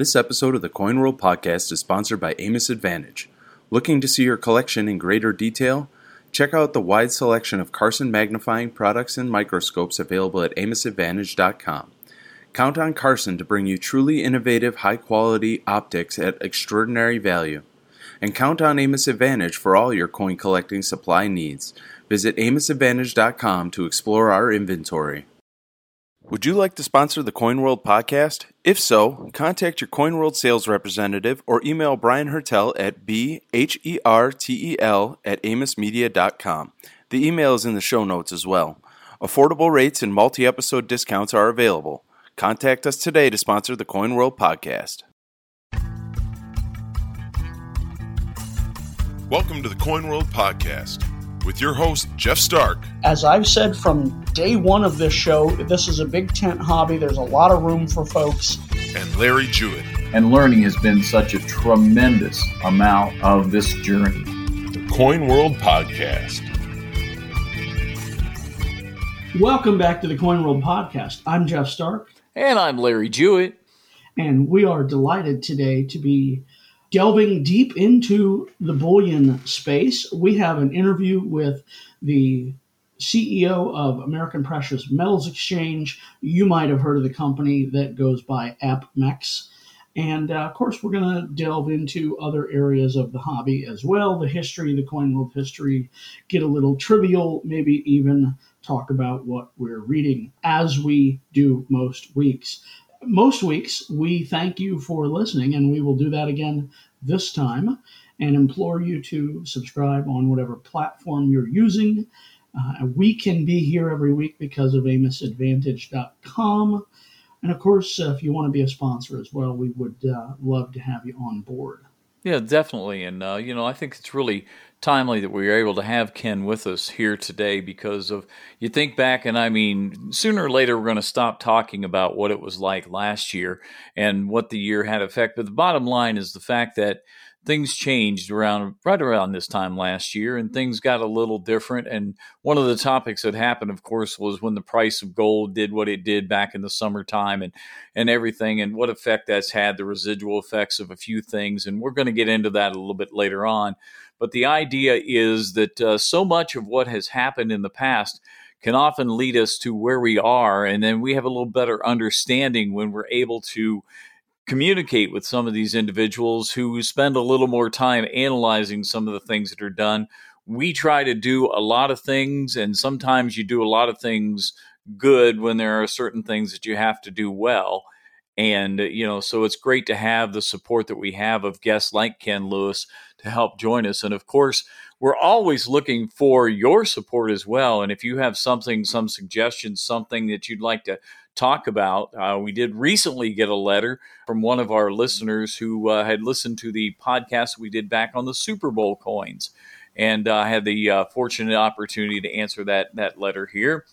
This episode of the Coin World Podcast is sponsored by Amos Advantage. Looking to see your collection in greater detail? Check out the wide selection of Carson magnifying products and microscopes available at AmosAdvantage.com. Count on Carson to bring you truly innovative, high-quality optics at extraordinary value. And count on Amos Advantage for all your coin collecting supply needs. Visit AmosAdvantage.com to explore our inventory. Would you like to sponsor the Coin World Podcast? If so, contact your Coin World sales representative or email Brian Hertel at bhertel@AmosMedia.com. The email is in the show notes as well. Affordable rates and multi-episode discounts are available. Contact us today to sponsor the Coin World Podcast. Welcome to the Coin World Podcast with your host, Jeff Stark. As I've said from day one of this show, this is a big tent hobby. There's a lot of room for folks. And Larry Jewett. And learning has been such a tremendous amount of this journey. The Coin World Podcast. Welcome back to the Coin World Podcast. I'm Jeff Stark. And I'm Larry Jewett. And we are delighted today to be delving deep into the bullion space. We have an interview with the CEO of American Precious Metals Exchange. You might have heard of the company that goes by AMPMEX. And, of course, we're going to delve into other areas of the hobby as well, the history, the coin world history, get a little trivial, maybe even talk about what we're reading, as we do most weeks. Most weeks, we thank you for listening, and we will do that again this time and implore you to subscribe on whatever platform you're using. We can be here every week because of AmosAdvantage.com. And, of course, if you want to be a sponsor as well, we would love to have you on board. Yeah, definitely. And, I think it's really timely that we were able to have Ken with us here today because of, you think back, and I mean, sooner or later, we're going to stop talking about what it was like last year and what the year had effect. But the bottom line is the fact that things changed right around this time last year, and things got a little different. And one of the topics that happened, of course, was when the price of gold did what it did back in the summertime and everything, and what effect that's had, the residual effects of a few things. And we're going to get into that a little bit later on. But the idea is that so much of what has happened in the past can often lead us to where we are, and then we have a little better understanding when we're able to communicate with some of these individuals who spend a little more time analyzing some of the things that are done. We try to do a lot of things, and sometimes you do a lot of things good when there are certain things that you have to do well. And, so it's great to have the support that we have of guests like Ken Lewis to help join us. And, of course, we're always looking for your support as well. And if you have something, some suggestions, something that you'd like to talk about. We did recently get a letter from one of our listeners who had listened to the podcast we did back on the Super Bowl coins, and had the fortunate opportunity to answer that letter here.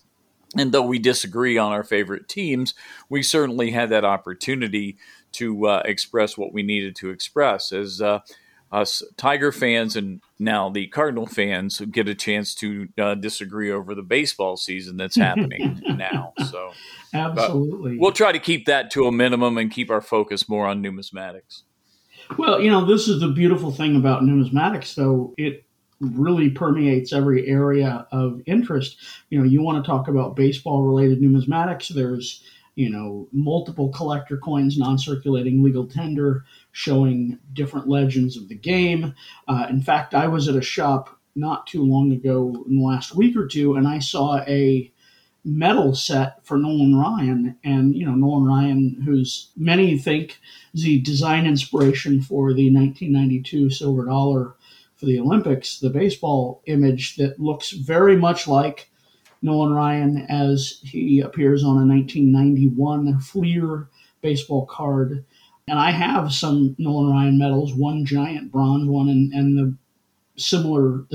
And though we disagree on our favorite teams, we certainly had that opportunity to express what we needed to express as us Tiger fans, and now the Cardinal fans get a chance to disagree over the baseball season that's happening now. So, absolutely, we'll try to keep that to a minimum and keep our focus more on numismatics. Well, this is the beautiful thing about numismatics, though. It really permeates every area of interest. You want to talk about baseball-related numismatics. There's multiple collector coins, non-circulating legal tender, showing different legends of the game. In fact, I was at a shop not too long ago in the last week or two, and I saw a medal set for Nolan Ryan. And, Nolan Ryan, who's many think the design inspiration for the 1992 silver dollar for the Olympics, the baseball image that looks very much like Nolan Ryan as he appears on a 1991 Fleer baseball card. And I have some Nolan Ryan medals, one giant bronze one and the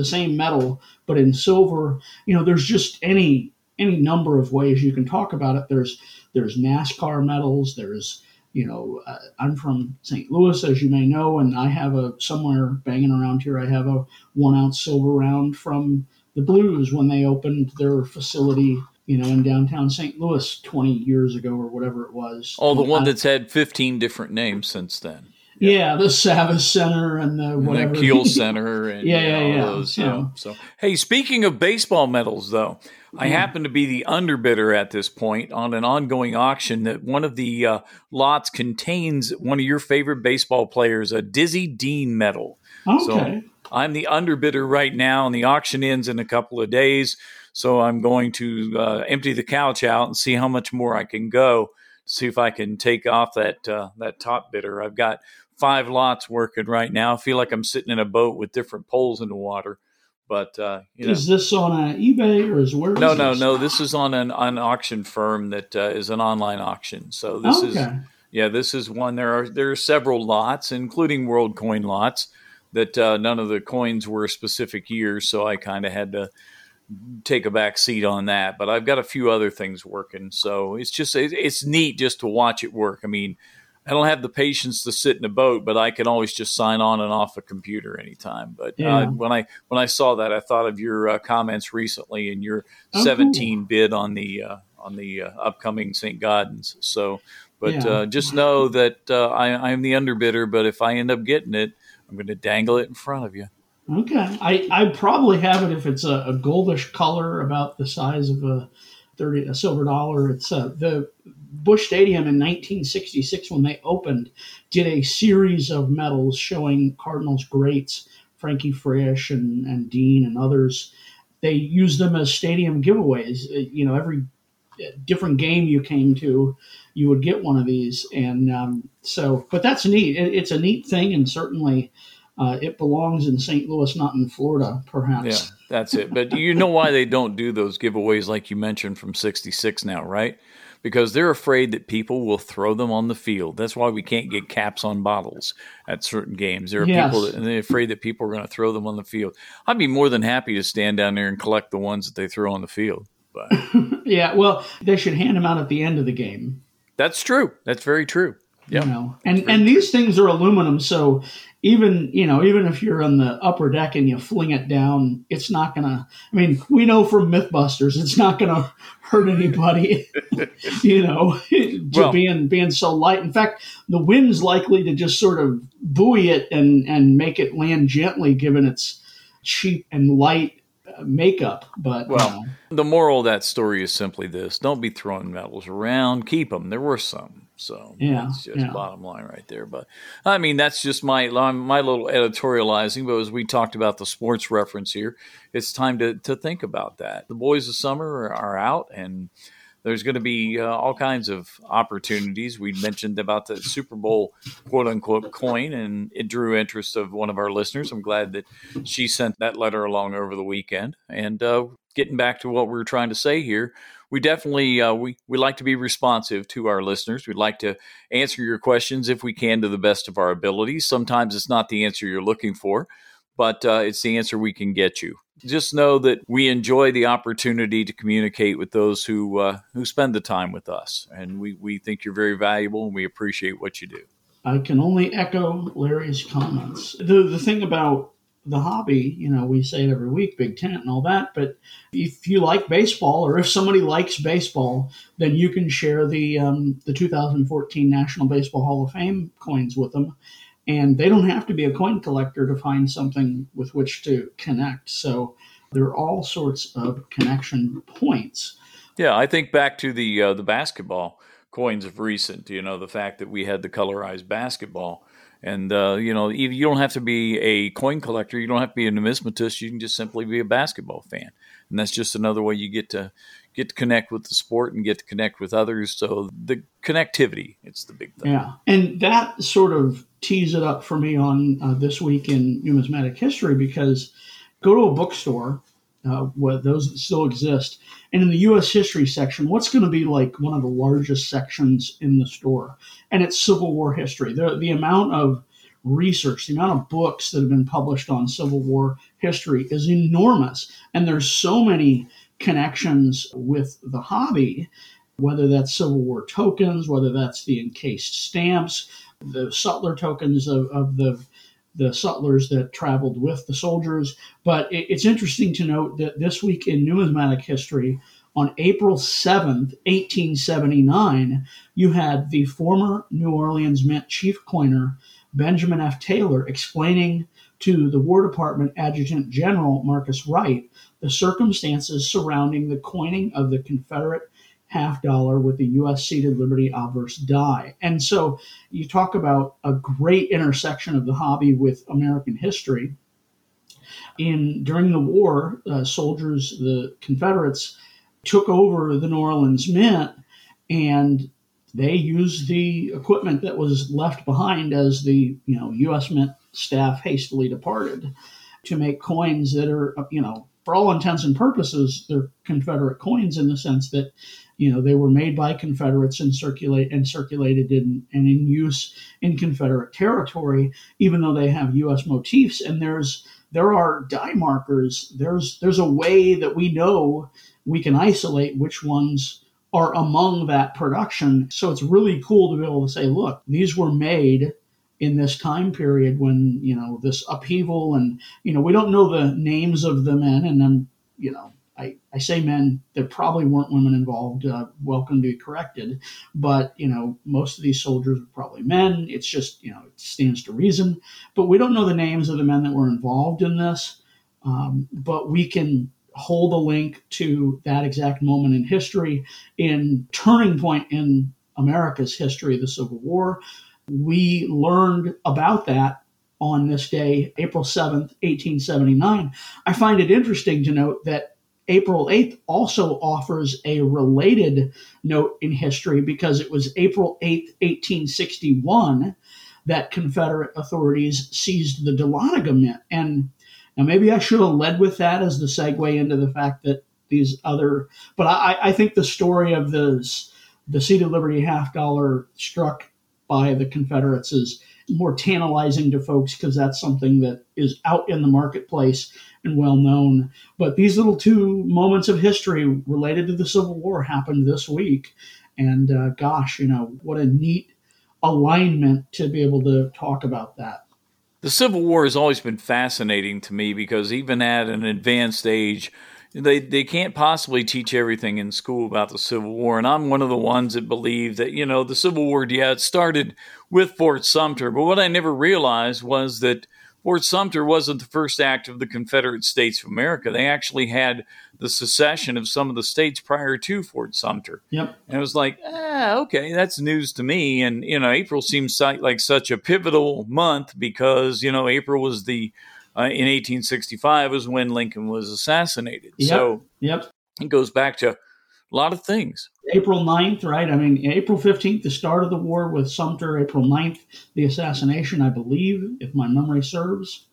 same medal, but in silver. There's just any number of ways you can talk about it. There's NASCAR medals. There's, I'm from St. Louis, as you may know, and I have somewhere banging around here, I have a 1 ounce silver round from the Blues when they opened their facility you know, in downtown St. Louis 20 years ago or whatever it was. Oh, the one that's had 15 different names since then. Yeah, the Savas Center and the whatever. And the Kiel Center and those. Yeah. You know, so, hey, speaking of baseball medals, though, I happen to be the underbidder at this point on an ongoing auction that one of the lots contains one of your favorite baseball players, a Dizzy Dean medal. Okay. So I'm the underbidder right now, and the auction ends in a couple of days. So I'm going to empty the couch out and see how much more I can go, see if I can take off that that top bidder. I've got 5 lots working right now. I feel like I'm sitting in a boat with different poles in the water. But you know. Is this on eBay or is where? No. This is on an auction firm that is an online auction. So this this is one. There are several lots, including World Coin lots, that none of the coins were specific years. So I kind of had to take a back seat on that. But I've got a few other things working. So it's just it's neat just to watch it work. I mean, I don't have the patience to sit in a boat, but I can always just sign on and off a computer anytime. But when I saw that, I thought of your comments recently and your 17 bid on the upcoming St. Gaudens. So, but just know that I am the underbidder. But if I end up getting it, I'm going to dangle it in front of you. Okay, I probably have it if it's a goldish color, about the size of a silver dollar. It's the Busch Stadium in 1966, when they opened, did a series of medals showing Cardinals greats, Frankie Frisch and Dean and others. They used them as stadium giveaways. You know, every different game you came to, you would get one of these. And but that's neat. It's a neat thing, and certainly it belongs in St. Louis, not in Florida, perhaps. Yeah, that's it. But you know why they don't do those giveaways like you mentioned from 66 now, right? Because they're afraid that people will throw them on the field. That's why we can't get caps on bottles at certain games. There are people that, and they're afraid that people are going to throw them on the field. I'd be more than happy to stand down there and collect the ones that they throw on the field. But yeah, well, they should hand them out at the end of the game. That's true. That's very true. Yeah. You know, and these things are aluminum, so even if you're on the upper deck and you fling it down, it's not gonna. I mean, we know from MythBusters, it's not gonna hurt anybody. You know, being so light. In fact, the wind's likely to just sort of buoy it and make it land gently, given its cheap and light makeup. But the moral of that story is simply this: don't be throwing medals around. Keep them. There were some. So that's just bottom line right there. But I mean, that's just my little editorializing. But as we talked about the sports reference here, it's time to think about that. The boys of summer are out, and there's going to be all kinds of opportunities. We mentioned about the Super Bowl, quote unquote, coin, and it drew interest of one of our listeners. I'm glad that she sent that letter along over the weekend. And getting back to what we were trying to say here, we definitely we like to be responsive to our listeners. We'd like to answer your questions if we can to the best of our abilities. Sometimes it's not the answer you're looking for, but it's the answer we can get you. Just know that we enjoy the opportunity to communicate with those who spend the time with us. And we think you're very valuable, and we appreciate what you do. I can only echo Larry's comments. The thing about the hobby, you know, we say it every week, Big Tent and all that. But if you like baseball, or if somebody likes baseball, then you can share the 2014 National Baseball Hall of Fame coins with them. And they don't have to be a coin collector to find something with which to connect. So there are all sorts of connection points. Yeah, I think back to the basketball coins of recent, you know, the fact that we had the colorized basketball. And, you know, you don't have to be a coin collector. You don't have to be a numismatist. You can just simply be a basketball fan. And that's just another way you get to connect with the sport and get to connect with others. So the connectivity, it's the big thing. Yeah, and that sort of tees it up for me on This Week in Numismatic History, because go to a bookstore, where those that still exist, and in the U.S. history section, what's going to be like one of the largest sections in the store? And it's Civil War history. The amount of research, the amount of books that have been published on Civil War history is enormous. And there's so many connections with the hobby, whether that's Civil War tokens, whether that's the encased stamps, the sutler tokens of the sutlers that traveled with the soldiers. But it's interesting to note that This Week in Numismatic History on April 7th, 1879, you had the former New Orleans Mint chief coiner, Benjamin F. Taylor, explaining to the War Department Adjutant General Marcus Wright the circumstances surrounding the coining of the Confederate half dollar with the U.S. Seated Liberty obverse die. And so you talk about a great intersection of the hobby with American history. During the war, soldiers, the Confederates, took over the New Orleans Mint, and they used the equipment that was left behind as the U.S. Mint staff hastily departed to make coins that are, for all intents and purposes, they're Confederate coins in the sense that, they were made by Confederates and circulated and in use in Confederate territory, even though they have U.S. motifs. And there are die markers. There's a way that we know we can isolate which ones are among that production. So it's really cool to be able to say, look, these were made in this time period when, this upheaval and, we don't know the names of the men. And then, I say men, there probably weren't women involved. Welcome to be corrected. But, most of these soldiers were probably men. It's just, it stands to reason. But we don't know the names of the men that were involved in this. But we can hold a link to that exact moment in history, in turning point in America's history, the Civil War. We learned about that on this day, April 7th, 1879. I find it interesting to note that April 8th also offers a related note in history, because it was April 8th, 1861, that Confederate authorities seized the Dahlonega Mint. And now, maybe I should have led with that as the segue into the fact that I think the story of the Seated Liberty half dollar struck by the Confederates is more tantalizing to folks, because that's something that is out in the marketplace and well known. But these little two moments of history related to the Civil War happened this week. And gosh, what a neat alignment to be able to talk about that. The Civil War has always been fascinating to me, because even at an advanced age, They can't possibly teach everything in school about the Civil War. And I'm one of the ones that believe that, the Civil War, it started with Fort Sumter. But what I never realized was that Fort Sumter wasn't the first act of the Confederate States of America. They actually had the secession of some of the states prior to Fort Sumter. Yep. And it was like, okay, that's news to me. And, April seems like such a pivotal month, because, April was the in 1865 was when Lincoln was assassinated. Yep, so it goes back to a lot of things. April 9th, right? I mean, April 15th, the start of the war with Sumter. April 9th, the assassination, I believe, if my memory serves.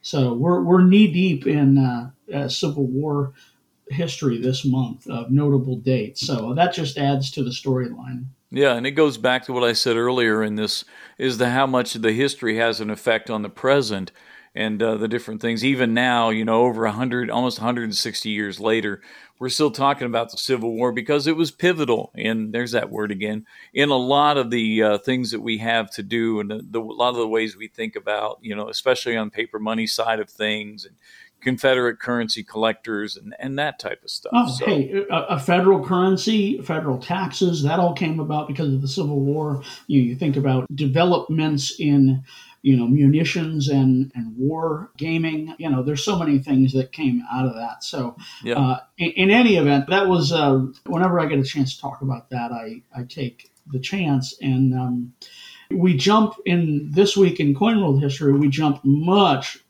So we're knee-deep in Civil War history this month of notable dates. So that just adds to the storyline. Yeah, and it goes back to what I said earlier in this, is how much of the history has an effect on the present. And the different things, even now, over 100, almost 160 years later, we're still talking about the Civil War, because it was pivotal. And there's that word again, in a lot of the things that we have to do, and a lot of the ways we think about, especially on paper money side of things, and Confederate currency collectors and that type of stuff. Oh, so, hey, a federal currency, federal taxes, that all came about because of the Civil War. You think about developments in munitions and war gaming. There's so many things that came out of that. So yeah. In any event, that was, whenever I get a chance to talk about that, I take the chance. And we jump in this week in Coin World history, we jump much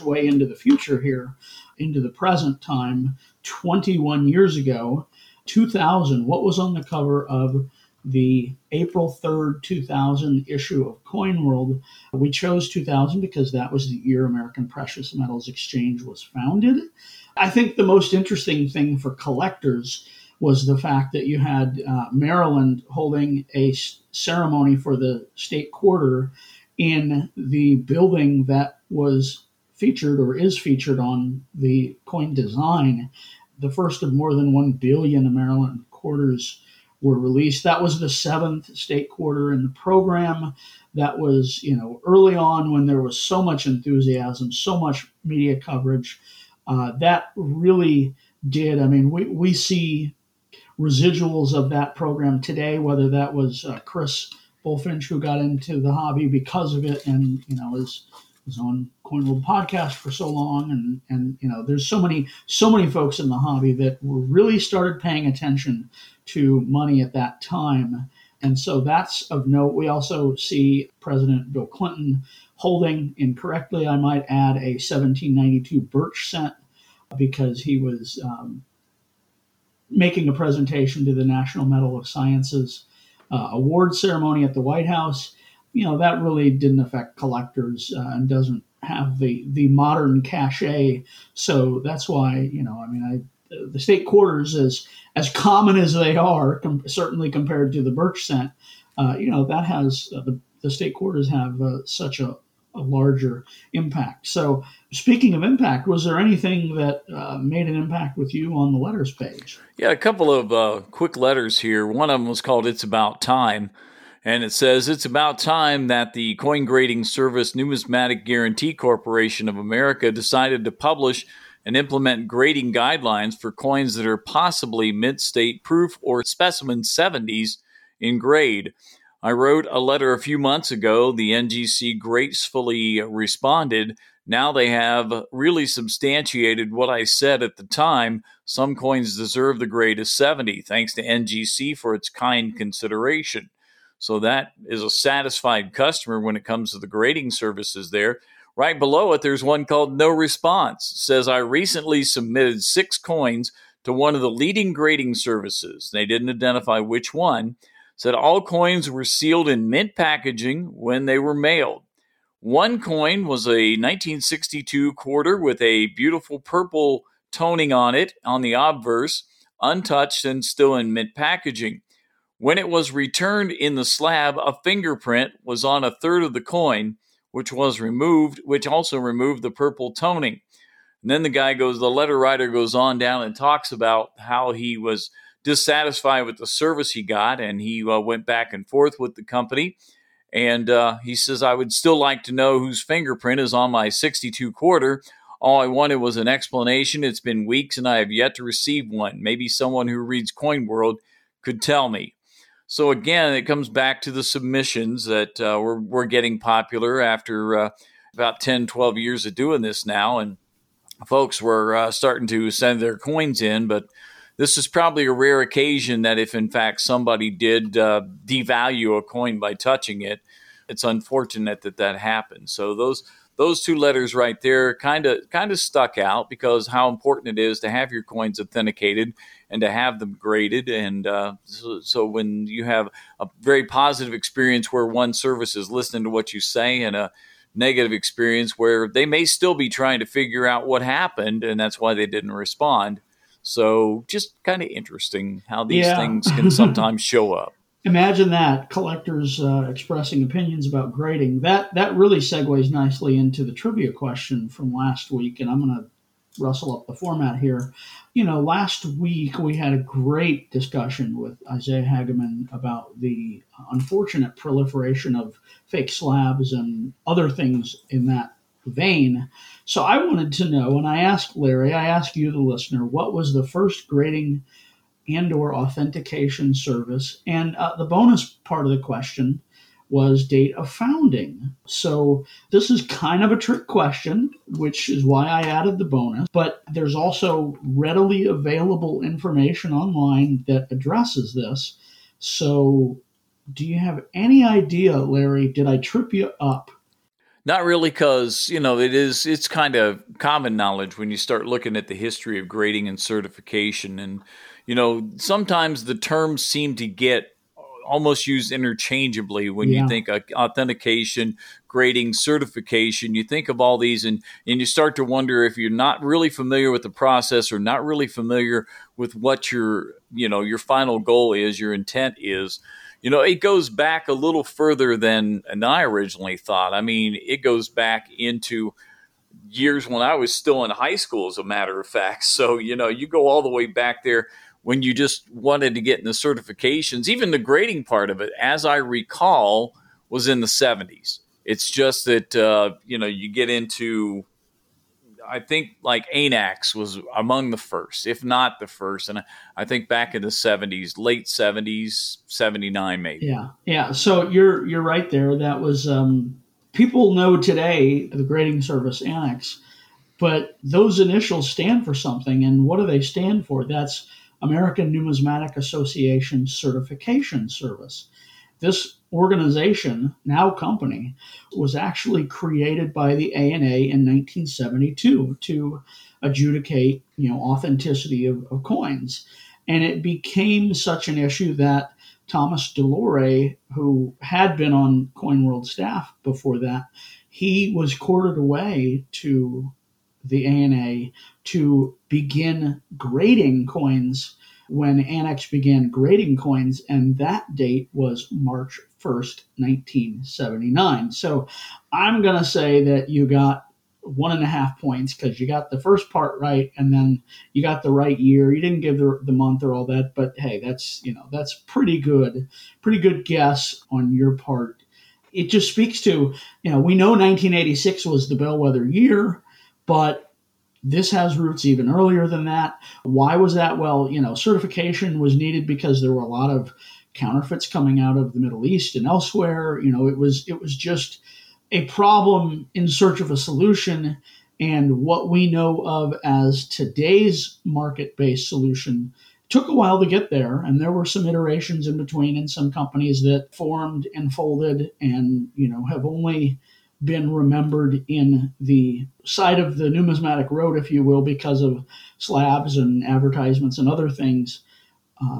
way into the future here, into the present time, 21 years ago, 2000, what was on the cover of the April 3rd, 2000 issue of Coin World? We chose 2000 because that was the year American Precious Metals Exchange was founded. I think the most interesting thing for collectors was the fact that you had Maryland holding a ceremony for the state quarter in the building that was featured or is featured on the coin design. The first of more than 1 billion Maryland quarters were released. That was the 7th state quarter in the program. That was, early on when there was so much enthusiasm, so much media coverage. That really did. I mean, we see residuals of that program today, whether that was Chris Bullfinch, who got into the hobby because of it and, you know, is on Coin World Podcast for so long. And, you know, there's so many folks in the hobby that were really started paying attention to money at that time. And so that's of note. We also see President Bill Clinton holding, incorrectly, I might add, a 1792 birch cent because he was making a presentation to the National Medal of Sciences award ceremony at the White House. You know, that really didn't affect collectors and doesn't have the modern cachet. So that's why, you know, I mean, the state quarters, as common as they are, certainly compared to the birch cent, you know, that has the state quarters have such a larger impact. So speaking of impact, was there anything that made an impact with you on the letters page? Yeah, a couple of quick letters here. One of them was called It's About Time. And it says, it's about time that the coin grading service Numismatic Guarantee Corporation of America decided to publish and implement grading guidelines for coins that are possibly mid-state proof or specimen 70s in grade. I wrote a letter a few months ago. The NGC gracefully responded. Now they have really substantiated what I said at the time. Some coins deserve the grade of 70. Thanks to NGC for its kind consideration. So that is a satisfied customer when it comes to the grading services there. Right below it, there's one called No Response. It says, I recently submitted 6 coins to one of the leading grading services. They didn't identify which one. Said all coins were sealed in mint packaging when they were mailed. One coin was a 1962 quarter with a beautiful purple toning on it, on the obverse, untouched and still in mint packaging. When it was returned in the slab, a fingerprint was on a third of the coin, which was removed, which also removed the purple toning. And then the letter writer goes on down and talks about how he was dissatisfied with the service he got, and he went back and forth with the company. And he says, I would still like to know whose fingerprint is on my 62 quarter. All I wanted was an explanation. It's been weeks, and I have yet to receive one. Maybe someone who reads Coin World could tell me. So again, it comes back to the submissions that were getting popular after about 10, 12 years of doing this now. And folks were starting to send their coins in, but this is probably a rare occasion that if, in fact, somebody did devalue a coin by touching it, it's unfortunate that happened. So those two letters right there kind of stuck out because how important it is to have your coins authenticated and to have them graded. And so when you have a very positive experience where one service is listening to what you say and a negative experience where they may still be trying to figure out what happened, and that's why they didn't respond. So just kind of interesting how these things can sometimes show up. Imagine that, collectors expressing opinions about grading. That really segues nicely into the trivia question from last week, and I'm going to rustle up the format here. You know, last week we had a great discussion with Isaiah Hageman about the unfortunate proliferation of fake slabs and other things in that vein. So I wanted to know, and I asked Larry, I asked you, the listener, what was the first grading and or authentication service? And the bonus part of the question was date of founding. So this is kind of a trick question, which is why I added the bonus. But there's also readily available information online that addresses this. So do you have any idea, Larry, did I trip you up? Not really, because, you know, it's kind of common knowledge when you start looking at the history of grading and certification. And, you know, sometimes the terms seem to get almost used interchangeably when you think authentication, grading, certification. You think of all these and you start to wonder if you're not really familiar with the process or not really familiar with what your final goal is, your intent is. You know, it goes back a little further than I originally thought. I mean, it goes back into years when I was still in high school, as a matter of fact. So, you know, you go all the way back there when you just wanted to get in the certifications. Even the grading part of it, as I recall, was in the 70s. It's just that, you get into I think like ANAX was among the first, if not the first. And I think back in the 70s, late 70s, 79 maybe. Yeah. So you're right there. That was people know today the grading service ANAX, but those initials stand for something. And what do they stand for? That's American Numismatic Association Certification Service. This organization, now company, was actually created by the ANA in 1972 to adjudicate, authenticity of coins. And it became such an issue that Thomas DeLore, who had been on Coin World staff before that, he was courted away to the ANA to begin grading coins when ANAX began grading coins, and that date was March 1st, 1979. So I'm going to say that you got 1.5 points because you got the first part right, and then you got the right year. You didn't give the month or all that, but hey, that's pretty good guess on your part. It just speaks to, we know 1986 was the bellwether year, but this has roots even earlier than that. Why was that? Well, certification was needed because there were a lot of counterfeits coming out of the Middle East and elsewhere. It was just a problem in search of a solution. And what we know of as today's market-based solution took a while to get there. And there were some iterations in between and some companies that formed and folded and, have only been remembered in the side of the numismatic road, if you will, because of slabs and advertisements and other things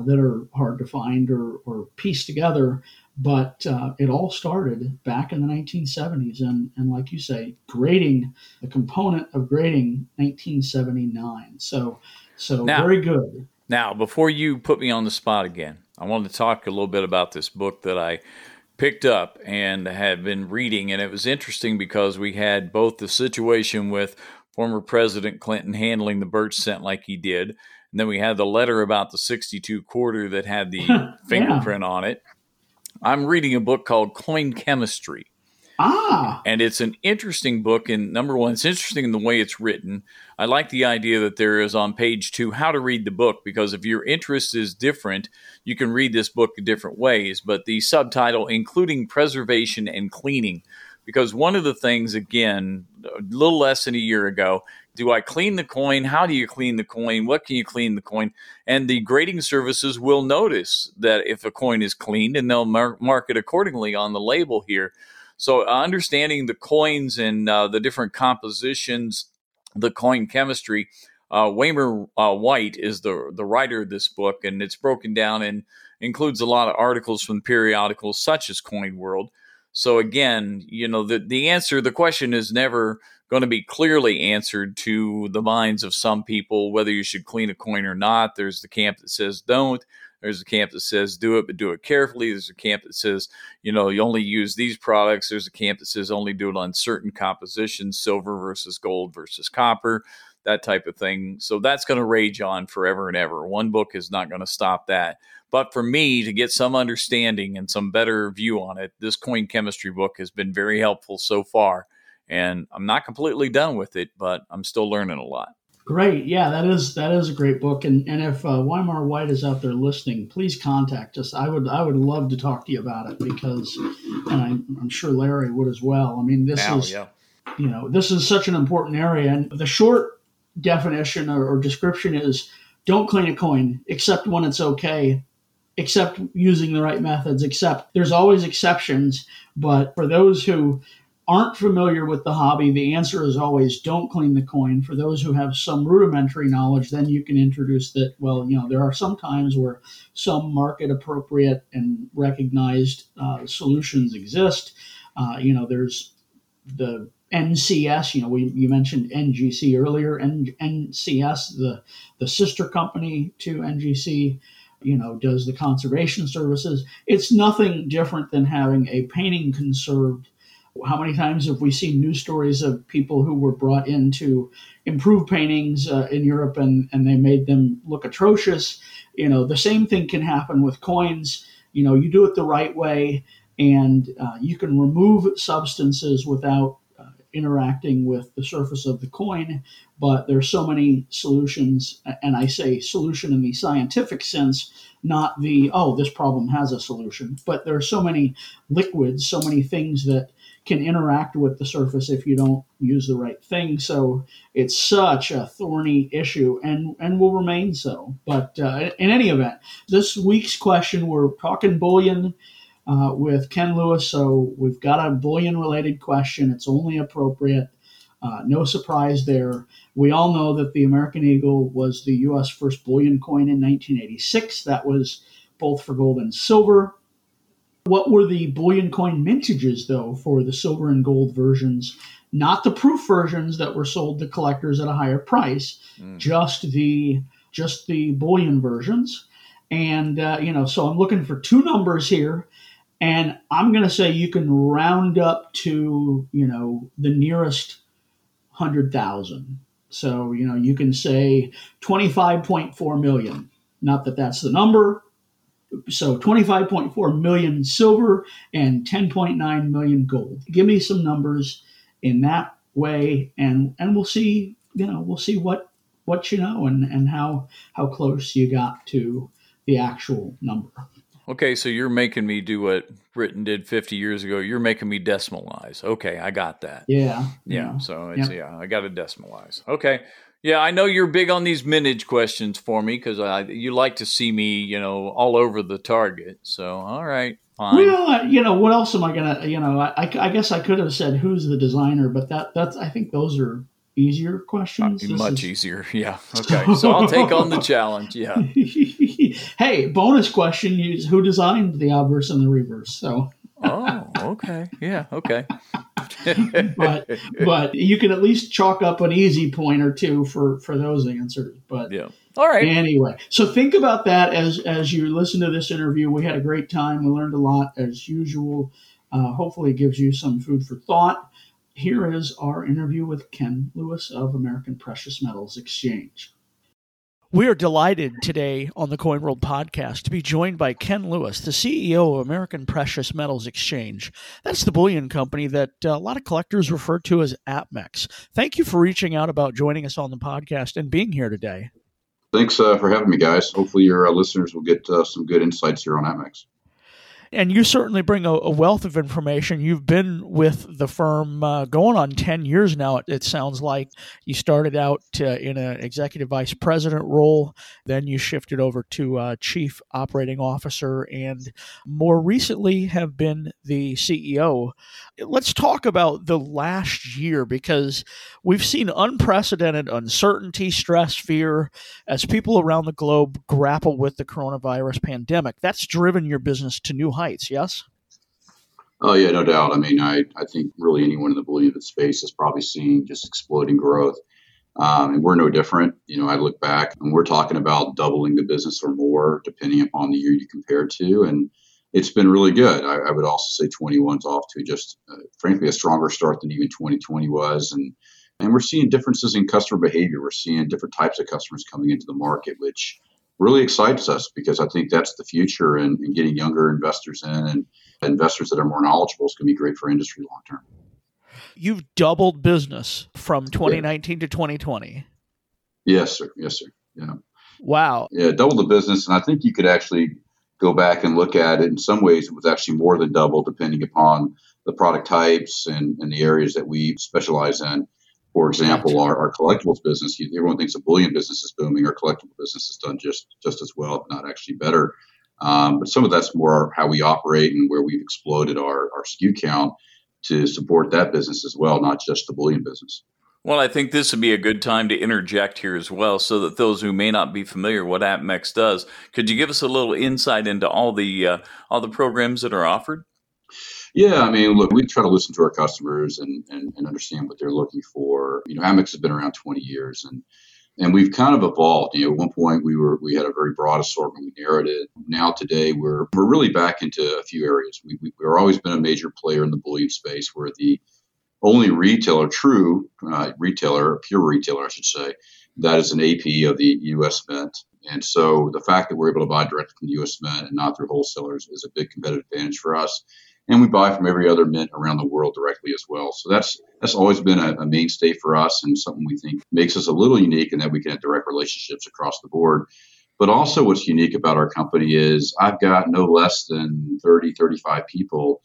that are hard to find or piece together. But it all started back in the 1970s. And like you say, grading, the component of grading, 1979. So now, very good. Now, before you put me on the spot again, I wanted to talk a little bit about this book that I picked up and had been reading. And it was interesting because we had both the situation with former President Clinton handling the birch scent like he did. And then we had the letter about the 62 quarter that had the fingerprint on it. I'm reading a book called Coin Chemistry. And it's an interesting book. And number one, it's interesting in the way it's written. I like the idea that there is on page 2 how to read the book, because if your interest is different, you can read this book in different ways. But the subtitle, including preservation and cleaning, because one of the things, again, a little less than a year ago, do I clean the coin? How do you clean the coin? What can you clean the coin? And the grading services will notice that if a coin is cleaned, and they'll mark it accordingly on the label here. So understanding the coins and the different compositions, the coin chemistry, Waymer White is the writer of this book, and it's broken down and includes a lot of articles from periodicals such as Coin World. So again, the answer, the question is never going to be clearly answered to the minds of some people, whether you should clean a coin or not. There's the camp that says don't. There's a camp that says do it, but do it carefully. There's a camp that says, you only use these products. There's a camp that says only do it on certain compositions, silver versus gold versus copper, that type of thing. So that's going to rage on forever and ever. One book is not going to stop that. But for me to get some understanding and some better view on it, this Coin Chemistry book has been very helpful so far. And I'm not completely done with it, but I'm still learning a lot. Great. Yeah, that is a great book. And if Waymer White is out there listening, please contact us. I would love to talk to you about it, because, and I'm sure Larry would as well. I mean, this is such an important area. And the short definition or description is don't clean a coin except when it's okay, except using the right methods, except there's always exceptions. But for those who aren't familiar with the hobby, the answer is always don't clean the coin. For those who have some rudimentary knowledge, then you can introduce that, well, there are some times where some market appropriate and recognized solutions exist. There's the NCS, you mentioned NGC earlier, and NCS, the sister company to NGC, does the conservation services. It's nothing different than having a painting conserved. How many times have we seen news stories of people who were brought in to improve paintings in Europe and they made them look atrocious? The same thing can happen with coins. You do it the right way and you can remove substances without interacting with the surface of the coin, but there's so many solutions, and I say solution in the scientific sense, not the, oh, this problem has a solution, but there are so many liquids, so many things that can interact with the surface if you don't use the right thing. So it's such a thorny issue and will remain so. But in any event, this week's question, we're talking bullion with Ken Lewis. So we've got a bullion related question. It's only appropriate. No surprise there. We all know that the American Eagle was the U.S. first bullion coin in 1986. That was both for gold and silver. What were the bullion coin mintages, though, for the silver and gold versions? Not the proof versions that were sold to collectors at a higher price, just the bullion versions. And, so I'm looking for two numbers here. And I'm going to say you can round up to, the nearest 100,000. So, you can say 25.4 million. Not that that's the number. So 25.4 million silver and 10.9 million gold. Give me some numbers in that way, and we'll see what and how close you got to the actual number. Okay, so you're making me do what Britain did 50 years ago. You're making me decimalize. Okay, I got that. Yeah. So it's I got to decimalize. Okay. Yeah, I know you're big on these mintage questions for me because you like to see me, all over the target. So, all right, fine. Well, what else am I going to, I guess I could have said who's the designer, but that's I think those are easier questions. Much easier. Yeah. Okay. So I'll take on the challenge. Yeah. Hey, bonus question is who designed the obverse and the reverse? So. Oh, okay. Yeah. Okay. but you can at least chalk up an easy point or two for those answers. But yeah. All right. Anyway, so think about that as you listen to this interview. We had a great time. We learned a lot as usual. Hopefully it gives you some food for thought. Here is our interview with Ken Lewis of American Precious Metals Exchange. We are delighted today on the Coin World Podcast to be joined by Ken Lewis, the CEO of American Precious Metals Exchange. That's the bullion company that a lot of collectors refer to as APMEX. Thank you for reaching out about joining us on the podcast and being here today. Thanks for having me, guys. Hopefully your listeners will get some good insights here on APMEX. And you certainly bring a wealth of information. You've been with the firm going on 10 years now, it sounds like. You started out in an executive vice president role, then you shifted over to chief operating officer, and more recently have been the CEO. Let's talk about the last year, because we've seen unprecedented uncertainty, stress, fear, as people around the globe grapple with the coronavirus pandemic. That's driven your business to new heights, yes? Oh, yeah, no doubt. I mean, I think really anyone in the bullion space has probably seen just exploding growth. And we're no different. I look back and we're talking about doubling the business or more, depending upon the year you compare to. And it's been really good. I would also say 21's off to just, frankly, a stronger start than even 2020 was. And we're seeing differences in customer behavior. We're seeing different types of customers coming into the market, which really excites us because I think that's the future, and getting younger investors in and investors that are more knowledgeable is going to be great for industry long term. You've doubled business from 2019 to 2020. Yes, sir. Yes, sir. Yeah. Wow. Yeah, double the business. And I think you could actually go back and look at it. In some ways, it was actually more than double depending upon the product types and the areas that we specialize in. For example, our collectibles business, everyone thinks the bullion business is booming. Our collectible business has done just as well, if not actually better. But some of that's more how we operate and where we've exploded our SKU count to support that business as well, not just the bullion business. Well, I think this would be a good time to interject here as well so that those who may not be familiar with what APMEX does, could you give us a little insight into all the programs that are offered? Yeah, I mean, look, we try to listen to our customers and understand what they're looking for. APMEX has been around 20 years and we've kind of evolved. At one point we had a very broad assortment. We narrowed it. Now today we're really back into a few areas. We've always been a major player in the bullion space. We're the only pure retailer, that is an AP of the U.S. Mint. And so the fact that we're able to buy directly from the U.S. Mint and not through wholesalers is a big competitive advantage for us. And we buy from every other mint around the world directly as well. So that's always been a mainstay for us and something we think makes us a little unique in that we can have direct relationships across the board. But also what's unique about our company is I've got no less than 30, 35 people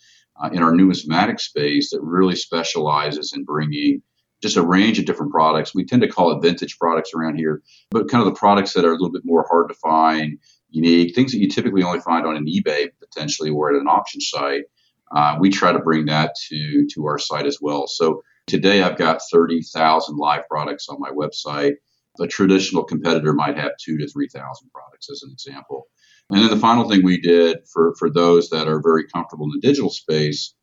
in our numismatic space that really specializes in bringing just a range of different products. We tend to call it vintage products around here, but kind of the products that are a little bit more hard to find, unique, things that you typically only find on an eBay potentially or at an auction site. We try to bring that to our site as well. So today I've got 30,000 live products on my website. A traditional competitor might have 2,000 to 3,000 products as an example. And then the final thing we did for those that are very comfortable in the digital space,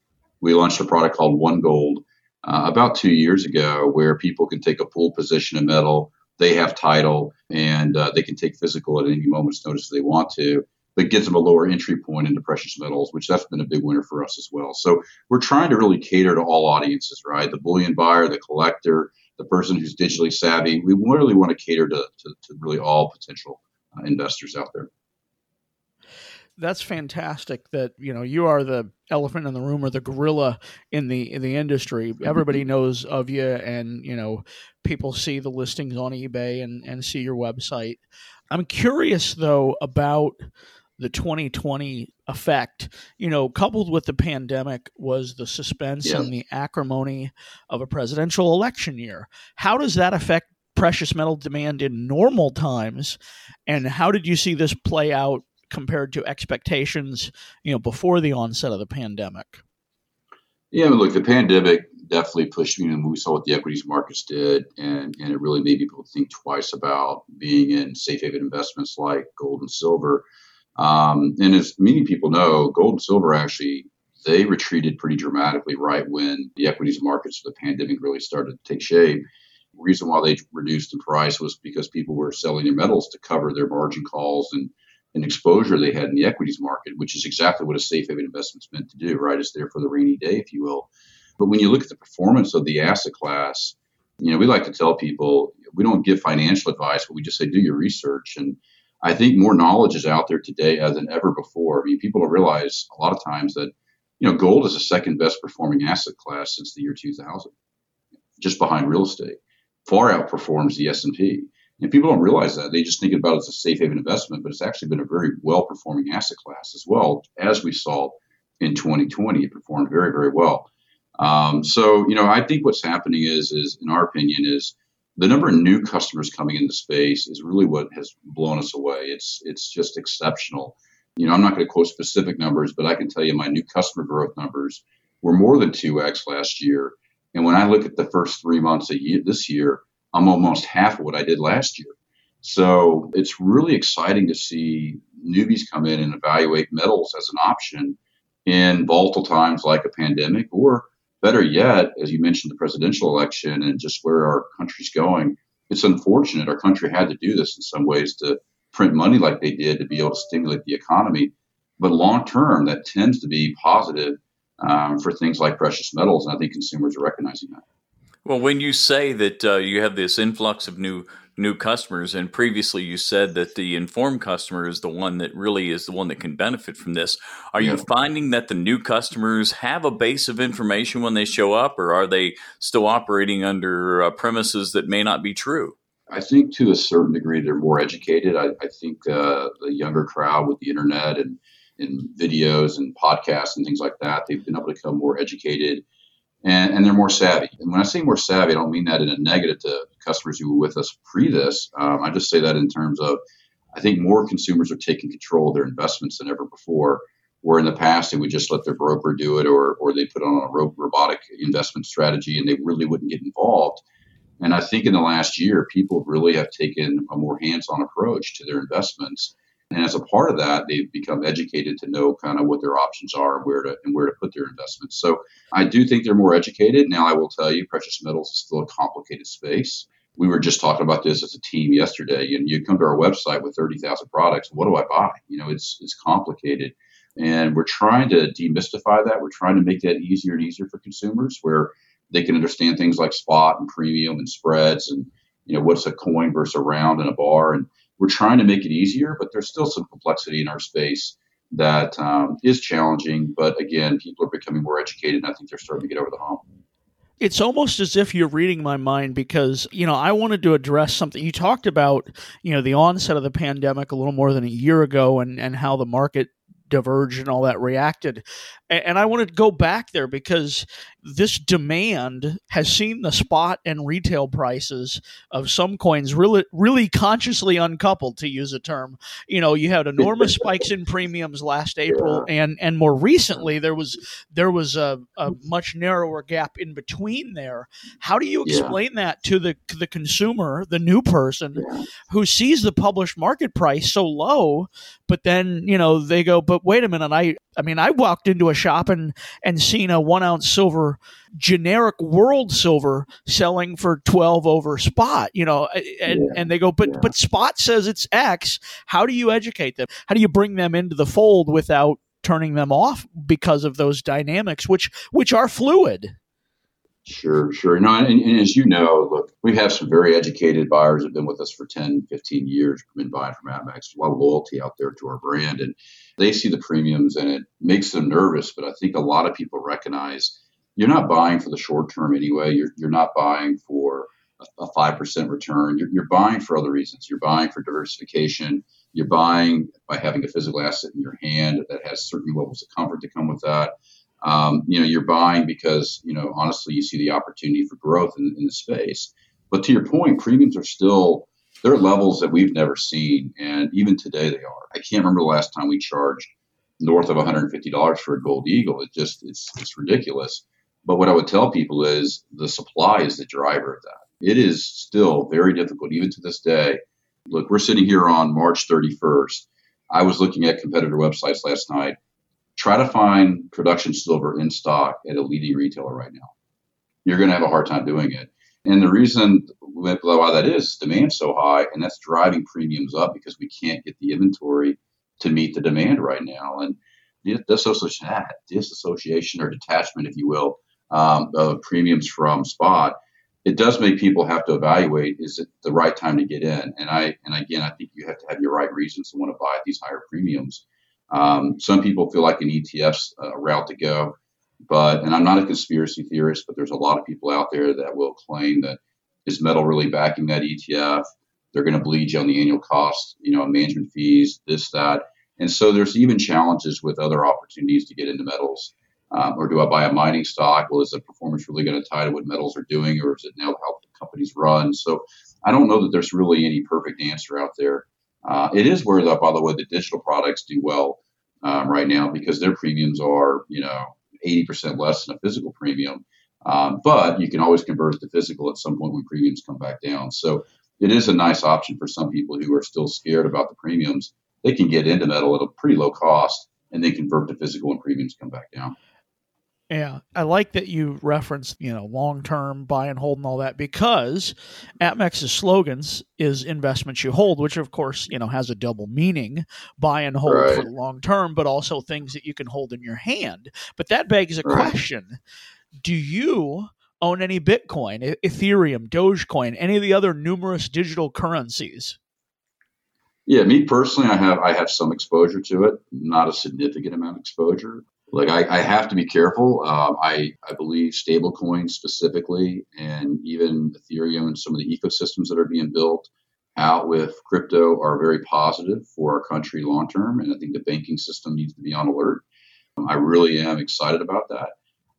we launched a product called One Gold about 2 years ago where people can take a pool position of metal. They have title and they can take physical at any moment's notice if they want to, but gives them a lower entry point into precious metals, which that's been a big winner for us as well. So we're trying to really cater to all audiences, right? The bullion buyer, the collector, the person who's digitally savvy. We really want to cater to really all potential investors out there. That's fantastic that, you know, you are the elephant in the room or the gorilla in the industry. Everybody knows of you and, you know, people see the listings on eBay and see your website. I'm curious, though, about the 2020 effect, you know, coupled with the pandemic was the suspense and the acrimony of a presidential election year. How does that affect precious metal demand in normal times? And how did you see this play out compared to expectations, you know, before the onset of the pandemic? Yeah, look, the pandemic definitely pushed me, and we saw what the equities markets did, and it really made people think twice about being in safe haven investments like gold and silver. And as many people know, gold and silver actually, they retreated pretty dramatically right when the equities markets for the pandemic really started to take shape. The reason why they reduced in price was because people were selling their metals to cover their margin calls and exposure they had in the equities market, which is exactly what a safe haven investment is meant to do, right? It's there for the rainy day, if you will. But when you look at the performance of the asset class, you know, we like to tell people we don't give financial advice, but we just say, do your research. And I think more knowledge is out there today than ever before. I mean, people don't realize a lot of times that, you know, gold is the second best performing asset class since the year 2000, just behind real estate. Far outperforms the S&P. And people don't realize that. They just think about it as a safe haven investment, but it's actually been a very well-performing asset class as well. As we saw in 2020, it performed very, very well. So, you know, I think what's happening is in our opinion, is the number of new customers coming into space is really what has blown us away. It's just exceptional. You know, I'm not going to quote specific numbers, but I can tell you my new customer growth numbers were more than 2x last year. And when I look at the first 3 months this year, I'm almost half of what I did last year. So it's really exciting to see newbies come in and evaluate metals as an option in volatile times like a pandemic, or better yet, as you mentioned, the presidential election and just where our country's going. It's unfortunate our country had to do this in some ways to print money like they did to be able to stimulate the economy. But long term, that tends to be positive for things like precious metals. And I think consumers are recognizing that. Well, when you say that you have this influx of new customers, and previously you said that the informed customer is the one that really is the one that can benefit from this, are you finding that the new customers have a base of information when they show up, or are they still operating under premises that may not be true? I think to a certain degree they're more educated. I think the younger crowd with the internet and videos and podcasts and things like that, they've been able to become more educated. And they're more savvy. And when I say more savvy, I don't mean that in a negative to customers who were with us pre this. I just say that in terms of, I think more consumers are taking control of their investments than ever before, where in the past they would just let their broker do it or they put on a robotic investment strategy and they really wouldn't get involved. And I think in the last year, people really have taken a more hands-on approach to their investments. And as a part of that, they've become educated to know kind of what their options are and where to put their investments. So I do think they're more educated. Now, I will tell you, precious metals is still a complicated space. We were just talking about this as a team yesterday. And you come to our website with 30,000 products. What do I buy? You know, it's complicated. And we're trying to demystify that. We're trying to make that easier and easier for consumers where they can understand things like spot and premium and spreads and, you know, what's a coin versus a round and a bar. And we're trying to make it easier, but there's still some complexity in our space that is challenging. But again, people are becoming more educated, and I think they're starting to get over the hump. It's almost as if you're reading my mind because, you know, I wanted to address something. You talked about, you know, the onset of the pandemic a little more than a year ago and how the market diverged and all that reacted. And I wanted to go back there because this demand has seen the spot and retail prices of some coins really consciously uncoupled, to use a term. You know, you had enormous spikes in premiums last April, and more recently there was a much narrower gap in between there. How do you explain that to the consumer, the new person who sees the published market price so low, but then, you know, they go, but wait a minute, I walked into a shop and seen a 1 ounce silver, generic world silver, selling for 12 over spot, you know, and they go, but spot says it's X. How do you educate them? How do you bring them into the fold without turning them off because of those dynamics, which are fluid? Sure. No, and as you know, look, we have some very educated buyers who have been with us for 10, 15 years, been buying from AmosMedia. There's a lot of loyalty out there to our brand, and they see the premiums, and it makes them nervous. But I think a lot of people recognize you're not buying for the short term anyway. You're not buying for a 5% return. You're buying for other reasons. You're buying for diversification. You're buying by having a physical asset in your hand that has certain levels of comfort to come with that. You know, you're buying because, you know, honestly, you see the opportunity for growth in the space. But to your point, premiums are still, they're at levels that we've never seen. And even today they are. I can't remember the last time we charged north of $150 for a Gold Eagle. It's ridiculous. But what I would tell people is the supply is the driver of that. It is still very difficult, even to this day. Look, we're sitting here on March 31st. I was looking at competitor websites last night. Try to find production silver in stock at a leading retailer right now. You're going to have a hard time doing it. And the reason why that is demand's so high, and that's driving premiums up because we can't get the inventory to meet the demand right now. And the disassociation or detachment, if you will, of premiums from spot, it does make people have to evaluate, is it the right time to get in? And again, I think you have to have your right reasons to want to buy at these higher premiums. Some people feel like an ETF's route to go, and I'm not a conspiracy theorist, but there's a lot of people out there that will claim that is metal really backing that ETF? They're going to bleed you on the annual cost, you know, management fees, this, that. And so there's even challenges with other opportunities to get into metals. Or do I buy a mining stock? Well, is the performance really going to tie to what metals are doing, or is it now how companies run? So I don't know that there's really any perfect answer out there. It is where, by the way, the digital products do well right now because their premiums are, you know, 80% less than a physical premium. But you can always convert to physical at some point when premiums come back down. So it is a nice option for some people who are still scared about the premiums. They can get into metal at a pretty low cost and then convert to physical when premiums come back down. Yeah, I like that you referenced, you know, long-term buy and hold and all that because AtMex's slogans is investments you hold, which of course, you know, has a double meaning, buy and hold for the long term, but also things that you can hold in your hand. But that begs a question. Do you own any Bitcoin, Ethereum, Dogecoin, any of the other numerous digital currencies? Yeah, me personally, I have some exposure to it, not a significant amount of exposure. Like I have to be careful. I believe stable coins specifically, and even Ethereum and some of the ecosystems that are being built out with crypto are very positive for our country long term. And I think the banking system needs to be on alert. I really am excited about that.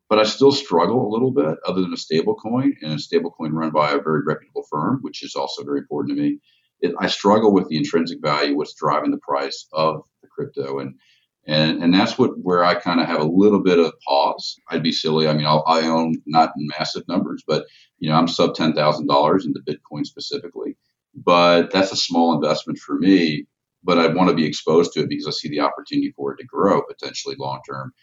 But I still struggle a little bit other than a stable coin and a stable coin run by a very reputable firm, which is also very important to me. I struggle with the intrinsic value, what's driving the price of the crypto. And that's where I kind of have a little bit of pause. I'd be silly. I mean, I own not in massive numbers, but, you know, I'm sub $10,000 into Bitcoin specifically. But that's a small investment for me. But I want to be exposed to it because I see the opportunity for it to grow potentially long term.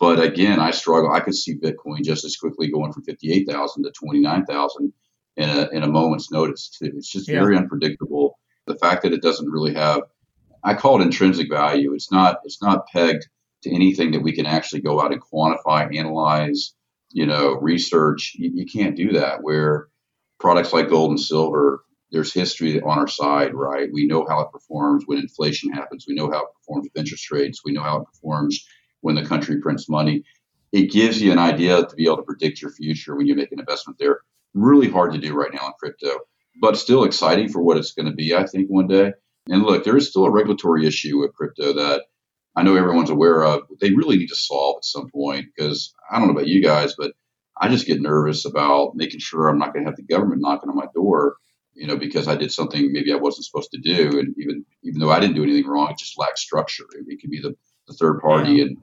But again, I struggle. I could see Bitcoin just as quickly going from 58,000 to 29,000 in a moment's notice, too. It's just very unpredictable. The fact that it doesn't really have, I call it intrinsic value. It's not pegged to anything that we can actually go out and quantify, analyze, you know, research. You can't do that where products like gold and silver there's history on our side, right? We know how it performs when inflation happens. We know how it performs with interest rates. We know how it performs when the country prints money. It gives you an idea to be able to predict your future when you make an investment there. Really hard to do right now in crypto, but still exciting for what it's going to be, I think, one day. And look, there is still a regulatory issue with crypto that I know everyone's aware of. They really need to solve at some point, because I don't know about you guys, but I just get nervous about making sure I'm not going to have the government knocking on my door, you know, because I did something maybe I wasn't supposed to do. And even though I didn't do anything wrong, it just lacks structure. It could be the third party. Yeah. And,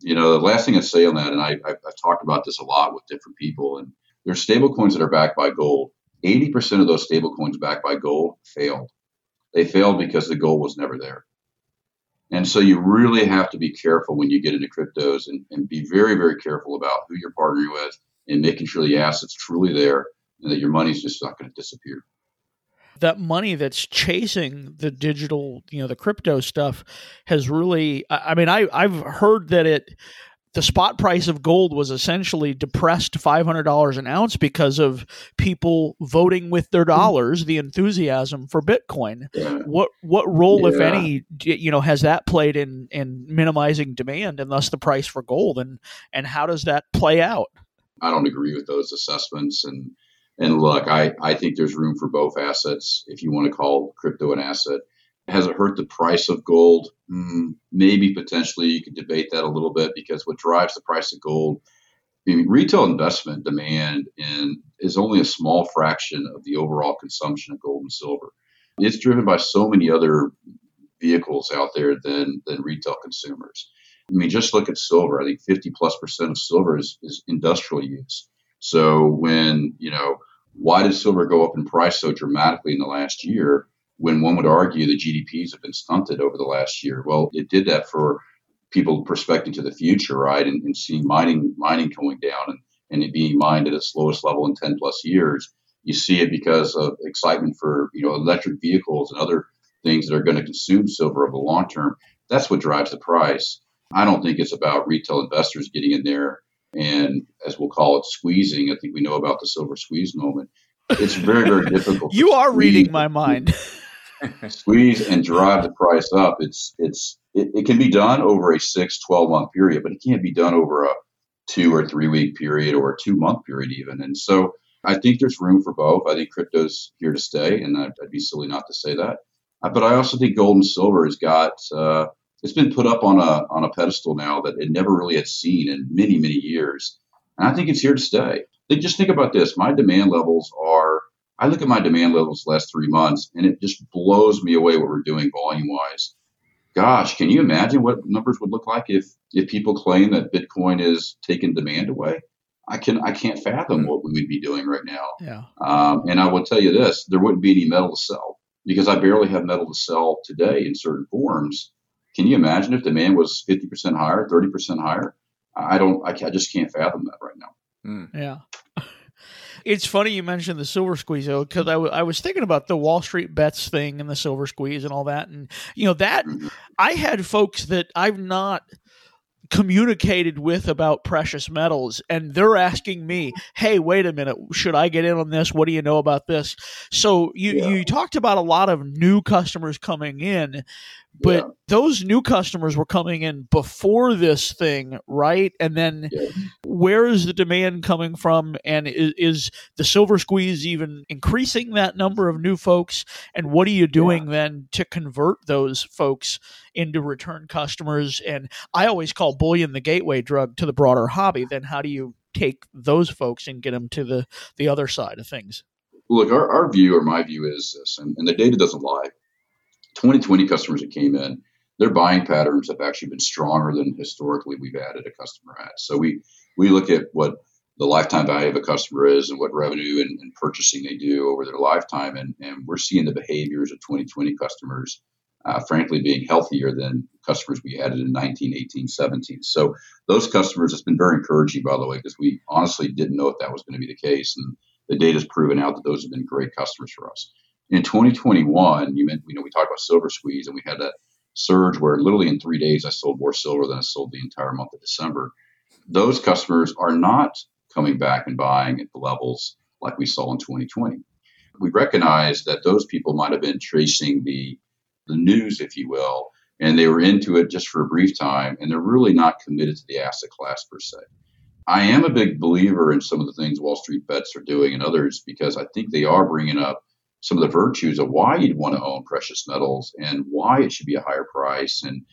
you know, the last thing I say on that, and I've talked about this a lot with different people, and there's stable coins that are backed by gold. 80% of those stable coins backed by gold failed. They failed because the gold was never there. And so you really have to be careful when you get into cryptos, and be very, very careful about who you're partnering with, and making sure the asset's truly there and that your money's just not going to disappear. That money that's chasing the digital, you know, the crypto stuff has really, I mean, I've heard that the spot price of gold was essentially depressed to $500 an ounce because of people voting with their dollars, the enthusiasm for Bitcoin. Yeah. What role, if any, you know, has that played in minimizing demand and thus the price for gold, and how does that play out? I don't agree with those assessments. And look, I think there's room for both assets, if you want to call crypto an asset. Has it hurt the price of gold? Maybe potentially you could debate that a little bit, because what drives the price of gold, I mean, retail investment demand is only a small fraction of the overall consumption of gold and silver. It's driven by so many other vehicles out there than retail consumers. I mean, just look at silver. I think 50+% of silver is industrial use. So when, you know, why did silver go up in price so dramatically in the last year, when one would argue the GDPs have been stunted over the last year? Well, it did that for people prospecting to the future, right? And seeing mining going down and it being mined at its lowest level in 10 plus years. You see it because of excitement for, you know, electric vehicles and other things that are going to consume silver over the long term. That's what drives the price. I don't think it's about retail investors getting in there and, as we'll call it, squeezing. I think we know about the silver squeeze moment. It's very, very difficult. You are reading my mind. Squeeze and drive the price up. It can be done over a 6-12 month period, but it can't be done over a 2 or 3 week period or a 2 month period even. And so I think there's room for both. I think crypto's here to stay, and I'd be silly not to say that. But I also think gold and silver has got it's been put up on a pedestal now that it never really had seen in many, many years. And I think it's here to stay. Just think about this. My demand levels are, I look at my demand levels the last 3 months, and it just blows me away what we're doing volume-wise. Gosh, can you imagine what numbers would look like if people claim that Bitcoin is taking demand away? I can't fathom what we would be doing right now. Yeah. And I will tell you this, there wouldn't be any metal to sell, because I barely have metal to sell today in certain forms. Can you imagine if demand was 50% higher, 30% higher? I just can't fathom that right now. Yeah. It's funny you mentioned the silver squeeze, though, because I was thinking about the Wall Street Bets thing and the silver squeeze and all that. And, you know, that I had folks that I've not communicated with about precious metals, and they're asking me, hey, wait a minute, should I get in on this? What do you know about this? So you talked about a lot of new customers coming in, but those new customers were coming in before this thing, right? And then where is the demand coming from? And is the silver squeeze even increasing that number of new folks? And what are you doing then to convert those folks into return customers? And I always call bullion the gateway drug to the broader hobby. Then how do you take those folks and get them to the other side of things? Look, our view, or my view, is this, and the data doesn't lie. 2020 customers that came in, their buying patterns have actually been stronger than historically we've added a customer at. So we look at what the lifetime value of a customer is and what revenue and purchasing they do over their lifetime. And we're seeing the behaviors of 2020 customers, frankly, being healthier than customers we added in 19, 18, 17. So those customers, it's been very encouraging, by the way, because we honestly didn't know if that was going to be the case. And the data's proven out that those have been great customers for us. In 2021, we talked about silver squeeze, and we had that surge where literally in 3 days I sold more silver than I sold the entire month of December. Those customers are not coming back and buying at the levels like we saw in 2020. We recognized that those people might have been tracing the news, if you will, and they were into it just for a brief time, and they're really not committed to the asset class per se. I am a big believer in some of the things Wall Street Bets are doing and others, because I think they are bringing up some of the virtues of why you'd want to own precious metals and why it should be a higher price and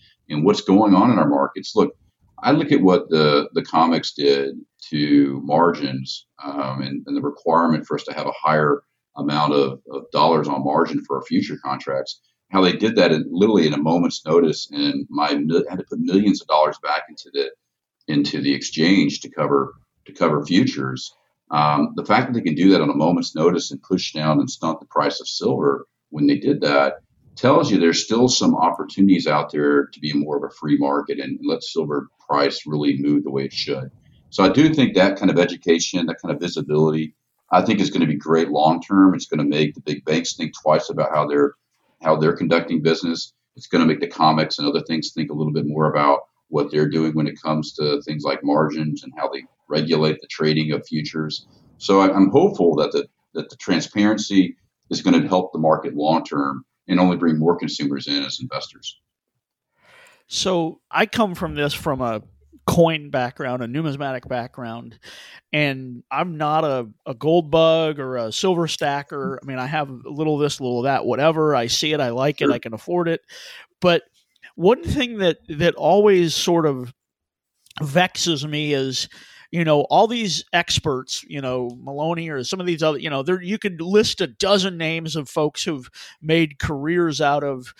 what's going on in our markets. Look, I look at what the Comex did to margins and the requirement for us to have a higher amount of dollars on margin for our future contracts, how they did that in, literally in a moment's notice, and had to put millions of dollars back into the exchange to cover futures. The fact that they can do that on a moment's notice and push down and stunt the price of silver when they did that tells you there's still some opportunities out there to be more of a free market and let silver price really move the way it should. So I do think that kind of education, that kind of visibility, I think is going to be great long term. It's going to make the big banks think twice about how they're conducting business. It's going to make the Comex and other things think a little bit more about what they're doing when it comes to things like margins and how they regulate the trading of futures. So I'm hopeful that the transparency is going to help the market long term and only bring more consumers in as investors. So I come from this from a coin background, a numismatic background, and I'm not a gold bug or a silver stacker. I mean, I have a little of this, a little of that, whatever. I see it, I like it, I can afford it. But one thing that always sort of vexes me is, you know, all these experts, you know, Maloney or some of these other, you know, there you could list a dozen names of folks who've made careers out of,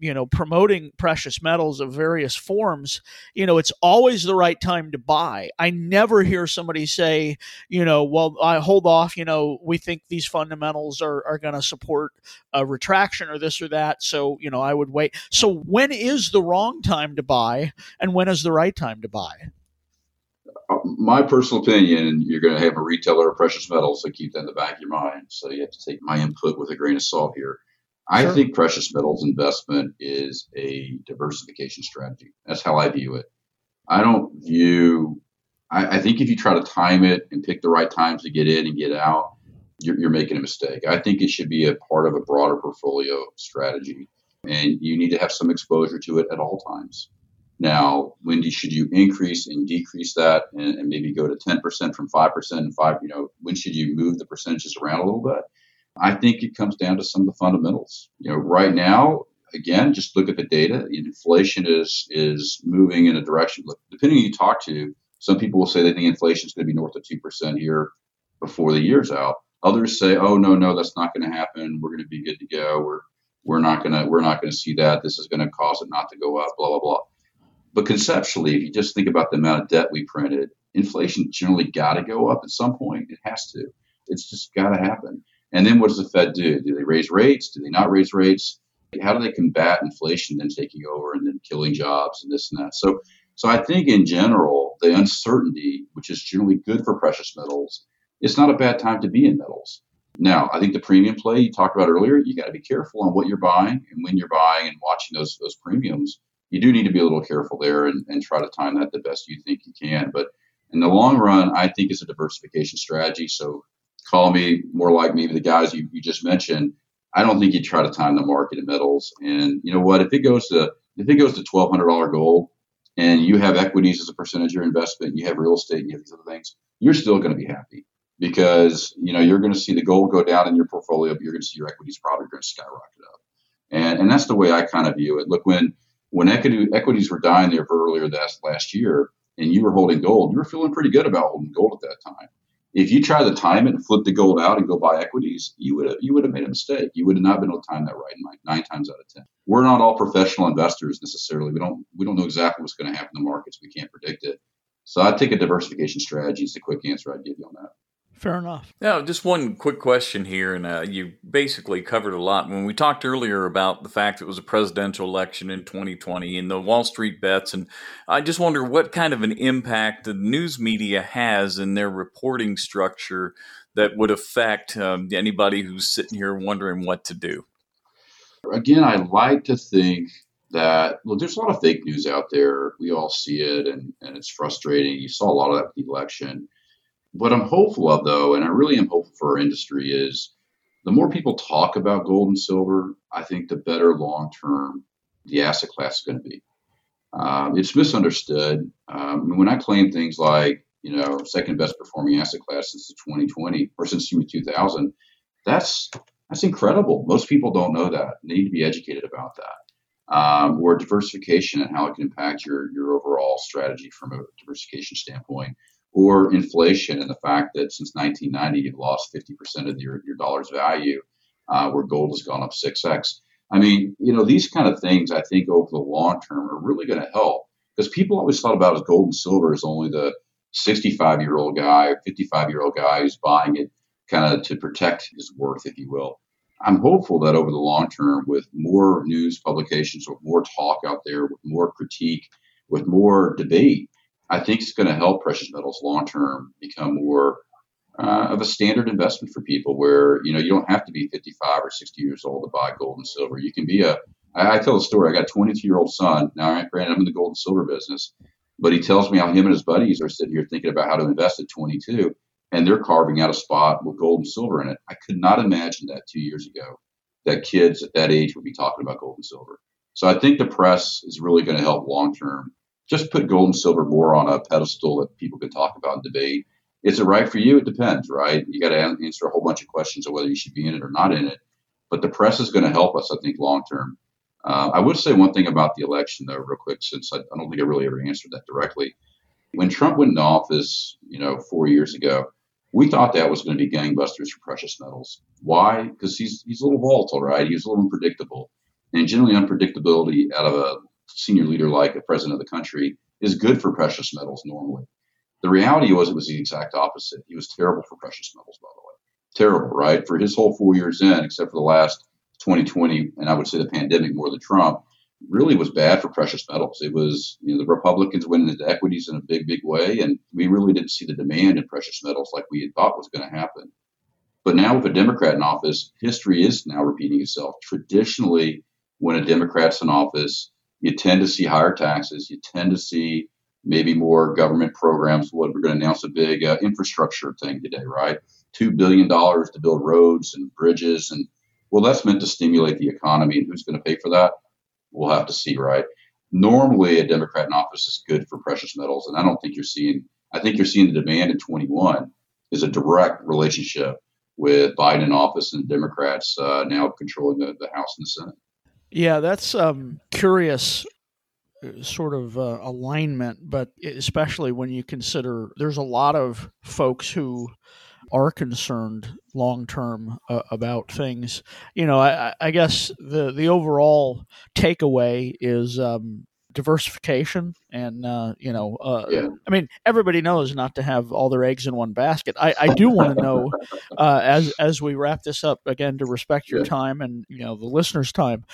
you know, promoting precious metals of various forms. You know, it's always the right time to buy. I never hear somebody say, you know, well, I hold off, you know, we think these fundamentals are going to support a retraction or this or that. So, you know, I would wait. So when is the wrong time to buy and when is the right time to buy? My personal opinion, you're going to have a retailer of precious metals, so keep that in the back of your mind. So you have to take my input with a grain of salt here. Sure. I think precious metals investment is a diversification strategy. That's how I view it. I think if you try to time it and pick the right times to get in and get out, you're making a mistake. I think it should be a part of a broader portfolio strategy, and you need to have some exposure to it at all times. Now, when should you increase and decrease that and maybe go to 10% from 5% and 5, you know, when should you move the percentages around a little bit? I think it comes down to some of the fundamentals. You know, right now, again, just look at the data. Inflation is moving in a direction. Look, depending on who you talk to, some people will say they think inflation is going to be north of 2% here before the year's out. Others say, oh, no, that's not going to happen. We're going to be good to go. We're not going to see that. This is going to cause it not to go up, blah, blah, blah. But conceptually, if you just think about the amount of debt we printed, inflation generally got to go up at some point. It has to. It's just got to happen. And then what does the Fed do? Do they raise rates? Do they not raise rates? How do they combat inflation then taking over and then killing jobs and this and that? So I think in general, the uncertainty, which is generally good for precious metals, it's not a bad time to be in metals. Now, I think the premium play you talked about earlier, you got to be careful on what you're buying and when you're buying and watching those premiums. You do need to be a little careful there and try to time that the best you think you can. But in the long run, I think it's a diversification strategy. So call me more like maybe the guys you just mentioned. I don't think you try to time the market in metals. And you know what? If it goes to $1,200 gold and you have equities as a percentage of your investment, you have real estate and you have these other things, you're still going to be happy because, you know, you're going to see the gold go down in your portfolio, but you're going to see your equities probably going to skyrocket up. And that's the way I kind of view it. Look, when equities were dying there earlier last year and you were holding gold, you were feeling pretty good about holding gold at that time. If you tried to time it and flip the gold out and go buy equities, you would have made a mistake. You would have not been able to time that right, Mike, 9 times out of 10. We're not all professional investors necessarily. We don't know exactly what's going to happen in the markets. We can't predict it. So I think a diversification strategy is the quick answer I'd give you on that. Fair enough. Now, just one quick question here, and you basically covered a lot. When we talked earlier about the fact that it was a presidential election in 2020 and the Wall Street Bets, and I just wonder what kind of an impact the news media has in their reporting structure that would affect anybody who's sitting here wondering what to do. Again, I like to think that, well, there's a lot of fake news out there. We all see it, and it's frustrating. You saw a lot of that with the election. What I'm hopeful of, though, and I really am hopeful for our industry, is the more people talk about gold and silver, I think the better long-term the asset class is going to be. It's misunderstood. When I claim things like, you know, second best performing asset class since 2020 or since 2000, that's incredible. Most people don't know that. They need to be educated about that. Or diversification and how it can impact your overall strategy from a diversification standpoint. Or inflation and the fact that since 1990, you've lost 50% of your dollar's value, where gold has gone up 6x. I mean, you know, these kind of things, I think, over the long term are really going to help, because people always thought about as gold and silver as only the 65-year-old guy or 55-year-old guy who's buying it kind of to protect his worth, if you will. I'm hopeful that over the long term, with more news publications, with more talk out there, with more critique, with more debate, I think it's going to help precious metals long term become more of a standard investment for people, where, you know, you don't have to be 55 or 60 years old to buy gold and silver. You can be I tell a story. I got a 22-year-old son. Now, granted, I'm in the gold and silver business, but he tells me how him and his buddies are sitting here thinking about how to invest at 22, and they're carving out a spot with gold and silver in it. I could not imagine that 2 years ago, that kids at that age would be talking about gold and silver. So I think the press is really going to help long term. Just put gold and silver more on a pedestal that people can talk about and debate. Is it right for you? It depends, right? You got to answer a whole bunch of questions of whether you should be in it or not in it. But the press is going to help us, I think, long term. I would say one thing about the election, though, real quick, since I don't think I really ever answered that directly. When Trump went into office, 4 years ago, we thought that was going to be gangbusters for precious metals. Why? Because he's a little volatile, right? He's a little unpredictable. And generally unpredictability out of a senior leader like a president of the country is good for precious metals normally. The reality was it was the exact opposite. He was terrible for precious metals, by the way. Terrible, right? For his whole 4 years in, except for the last 2020, and I would say the pandemic more than Trump, really was bad for precious metals. It was, the Republicans went into equities in a big, big way, and we really didn't see the demand in precious metals like we had thought was going to happen. But now with a Democrat in office, history is now repeating itself. Traditionally, when a Democrat's in office, you tend to see higher taxes. You tend to see maybe more government programs. What we're going to announce a big infrastructure thing today, right? $2 billion to build roads and bridges. And, well, that's meant to stimulate the economy. And who's going to pay for that? We'll have to see, right? Normally, a Democrat in office is good for precious metals. And I think you're seeing the demand in 21 is a direct relationship with Biden in office and Democrats now controlling the House and the Senate. Yeah, that's curious sort of alignment, but especially when you consider there's a lot of folks who are concerned long-term about things. I guess the overall takeaway is diversification and, yeah. I mean, everybody knows not to have all their eggs in one basket. I do want to know as we wrap this up, again, to respect your time and, the listeners' time,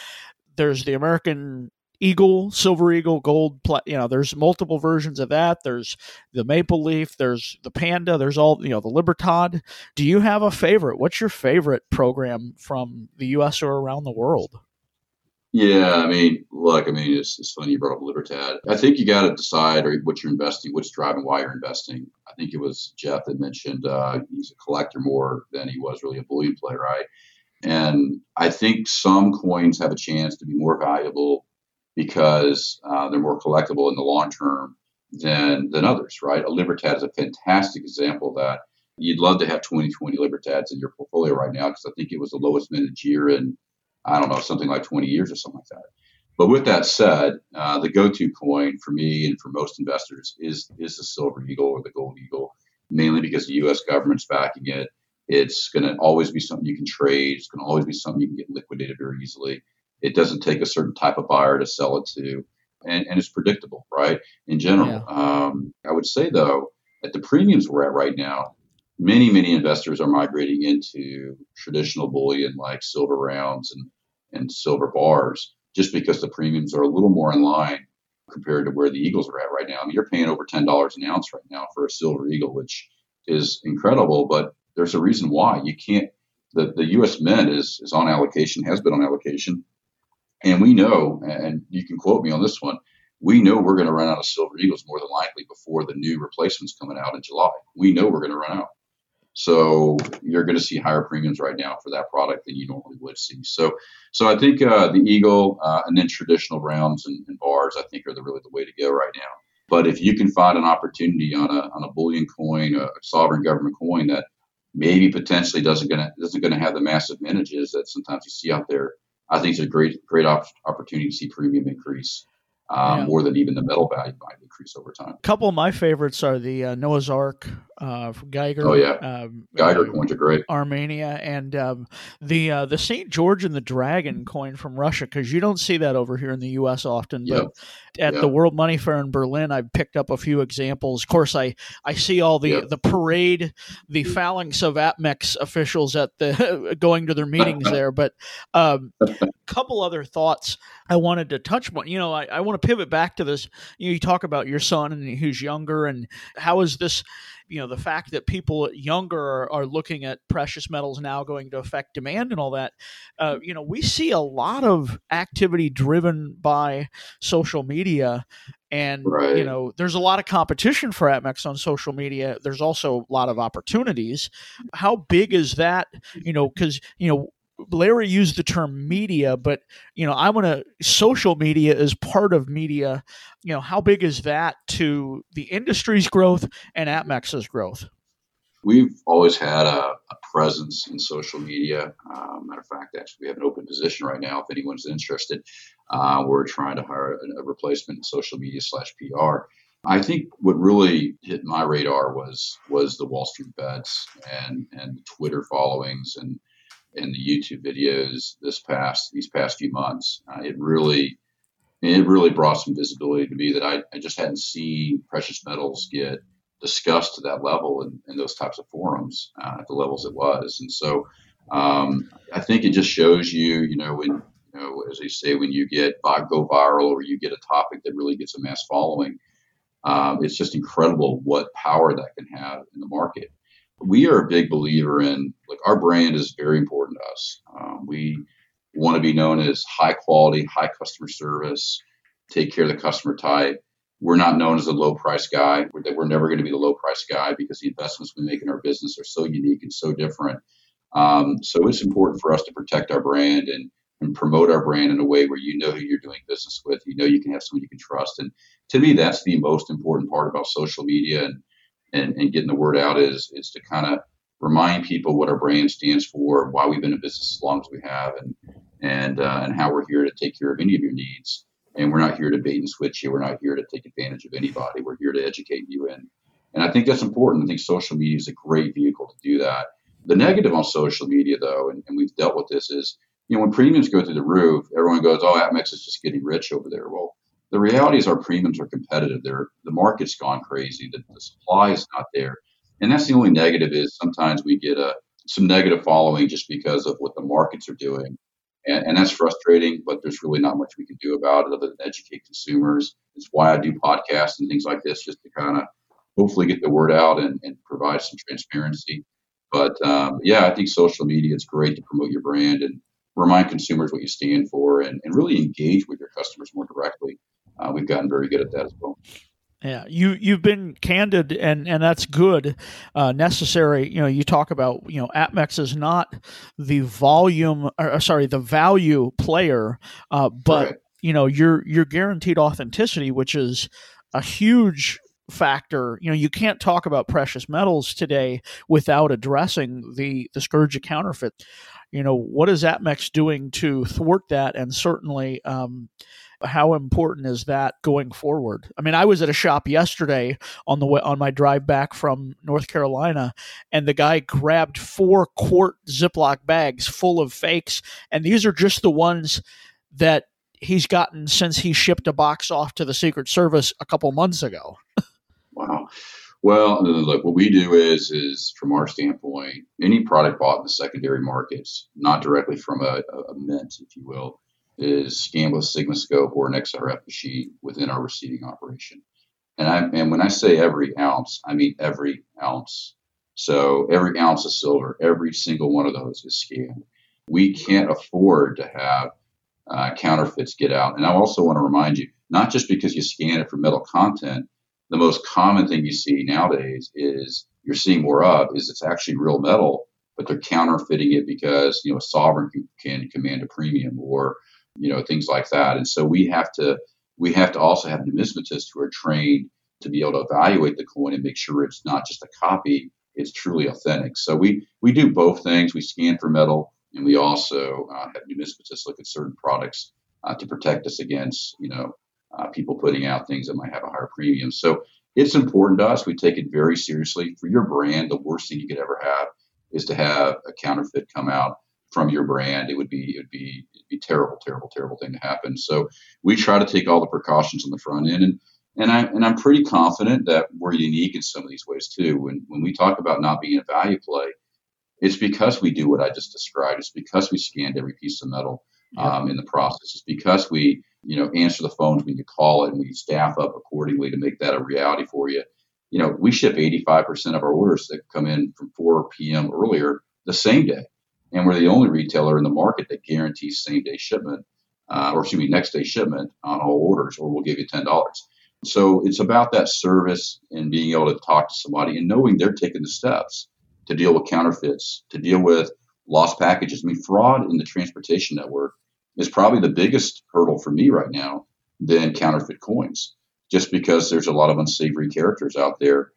there's the American Eagle, Silver Eagle, Gold, there's multiple versions of that. There's the Maple Leaf, there's the Panda, there's all, the Libertad. Do you have a favorite? What's your favorite program from the U.S. or around the world? Yeah, it's funny you brought up Libertad. I think you got to decide what you're investing, what's driving why you're investing. I think it was Jeff that mentioned he's a collector more than he was really a bullion player, right? And I think some coins have a chance to be more valuable because they're more collectible in the long term than others, right? A Libertad is a fantastic example of that. You'd love to have 2020 Libertads in your portfolio right now because I think it was the lowest mintage year in, I don't know, something like 20 years or something like that. But with that said, the go-to coin for me and for most investors is the Silver Eagle or the Gold Eagle, mainly because the U.S. government's backing it. It's going to always be something you can trade. It's going to always be something you can get liquidated very easily. It doesn't take a certain type of buyer to sell it to, and it's predictable, right, in general. Yeah. I would say, though, at the premiums we're at right now, many, many investors are migrating into traditional bullion like silver rounds and silver bars, just because the premiums are a little more in line compared to where the Eagles are at right now. I mean, you're paying over $10 an ounce right now for a Silver Eagle, which is incredible, but there's a reason why. You can't, the U.S. Mint is on allocation, has been on allocation, and we know, and you can quote me on this one, we know we're going to run out of Silver Eagles more than likely before the new replacement's coming out in July. We know we're going to run out. So you're going to see higher premiums right now for that product than you normally would see. So I think the Eagle and then traditional rounds and bars, I think, are really the way to go right now. But if you can find an opportunity on a bullion coin, a sovereign government coin that maybe potentially doesn't have the massive mintages that sometimes you see out there, I think it's a great opportunity to see premium increase. More than even the metal value might increase over time. A couple of my favorites are the Noah's Ark from Geiger. Oh, yeah. Geiger coins are great. Armenia and the St. George and the Dragon coin from Russia, because you don't see that over here in the U.S. often. But the World Money Fair in Berlin, I've picked up a few examples. Of course, I see all the parade, the phalanx of APMEX officials at the going to their meetings there. But a couple other thoughts I wanted to touch on. You know, I want to pivot back to this. You talk about your son and who's younger, and how is this, the fact that people younger are looking at precious metals now going to affect demand and all that. We see a lot of activity driven by social media. And, there's a lot of competition for APMEX on social media. There's also a lot of opportunities. How big is that? Because Larry used the term media, but, social media is part of media. How big is that to the industry's growth and APMEX's growth? We've always had a presence in social media. Matter of fact, actually, we have an open position right now if anyone's interested. We're trying to hire a replacement in social media /PR. I think what really hit my radar was the Wall Street Bets and Twitter followings and the YouTube videos these past few months. It really brought some visibility to me that I just hadn't seen precious metals get discussed to that level in those types of forums at the levels it was. And so I think it just shows as they say, when you go viral or you get a topic that really gets a mass following, it's just incredible what power that can have in the market. We are a big believer in, our brand is very important to us. We want to be known as high quality, high customer service, take care of the customer type. We're not known as a low price guy. We're never going to be the low price guy because the investments we make in our business are so unique and so different. So it's important for us to protect our brand and promote our brand in a way where who you're doing business with, you can have someone you can trust. And to me, that's the most important part about social media and getting the word out is to kind of remind people what our brand stands for, why we've been in business as long as we have, and how we're here to take care of any of your needs. And we're not here to bait and switch you. We're not here to take advantage of anybody. We're here to educate you. And I think that's important. I think social media is a great vehicle to do that. The negative on social media, though, and we've dealt with this, is, when premiums go through the roof, everyone goes, oh, APMEX is just getting rich over there. Well, the reality is our premiums are competitive. The market's gone crazy. The supply is not there. And that's the only negative is sometimes we get some negative following just because of what the markets are doing. And that's frustrating, but there's really not much we can do about it other than educate consumers. It's why I do podcasts and things like this, just to kind of hopefully get the word out and provide some transparency. But I think social media, it's great to promote your brand and remind consumers what you stand for and really engage with your customers more directly. We've gotten very good at that as well. Yeah, you've been candid, and that's good, necessary. You talk about, APMEX is not the the value player, but right. Your guaranteed authenticity, which is a huge factor. You can't talk about precious metals today without addressing the scourge of counterfeit. What is APMEX doing to thwart that, and certainly. How important is that going forward? I mean, I was at a shop yesterday on my drive back from North Carolina, and the guy grabbed 4-quart Ziploc bags full of fakes. And these are just the ones that he's gotten since he shipped a box off to the Secret Service a couple months ago. Wow. Well, look, what we do is from our standpoint, any product bought in the secondary markets, not directly from a mint, if you will, is scanned with SigmaScope or an XRF machine within our receiving operation. And when I say every ounce, I mean every ounce. So every ounce of silver, every single one of those is scanned. We can't afford to have counterfeits get out. And I also want to remind you, not just because you scan it for metal content, the most common thing you see nowadays is you're seeing more of is it's actually real metal, but they're counterfeiting it because, you know, a sovereign can command a premium or, you know, things like that. And so we have to also have numismatists who are trained to be able to evaluate the coin and make sure it's not just a copy, it's truly authentic. So we do both things. We scan for metal, and we also have numismatists look at certain products to protect us against, you know, people putting out things that might have a higher premium. So it's important to us. We take it very seriously. For your brand, the worst thing you could ever have is to have a counterfeit come out from your brand. It'd be terrible, terrible, terrible thing to happen. So we try to take all the precautions on the front end, and I'm pretty confident that we're unique in some of these ways too. When we talk about not being a value play, it's because we do what I just described. It's because we scanned every piece of metal in the process. It's because we, you know, answer the phones when you call it, and we staff up accordingly to make that a reality for you. You know, we ship 85% of our orders that come in from 4 p.m. earlier the same day. And we're the only retailer in the market that guarantees same-day shipment, next-day shipment on all orders, or we'll give you $10. So it's about that service and being able to talk to somebody and knowing they're taking the steps to deal with counterfeits, to deal with lost packages. I mean, fraud in the transportation network is probably the biggest hurdle for me right now than counterfeit coins, just because there's a lot of unsavory characters out there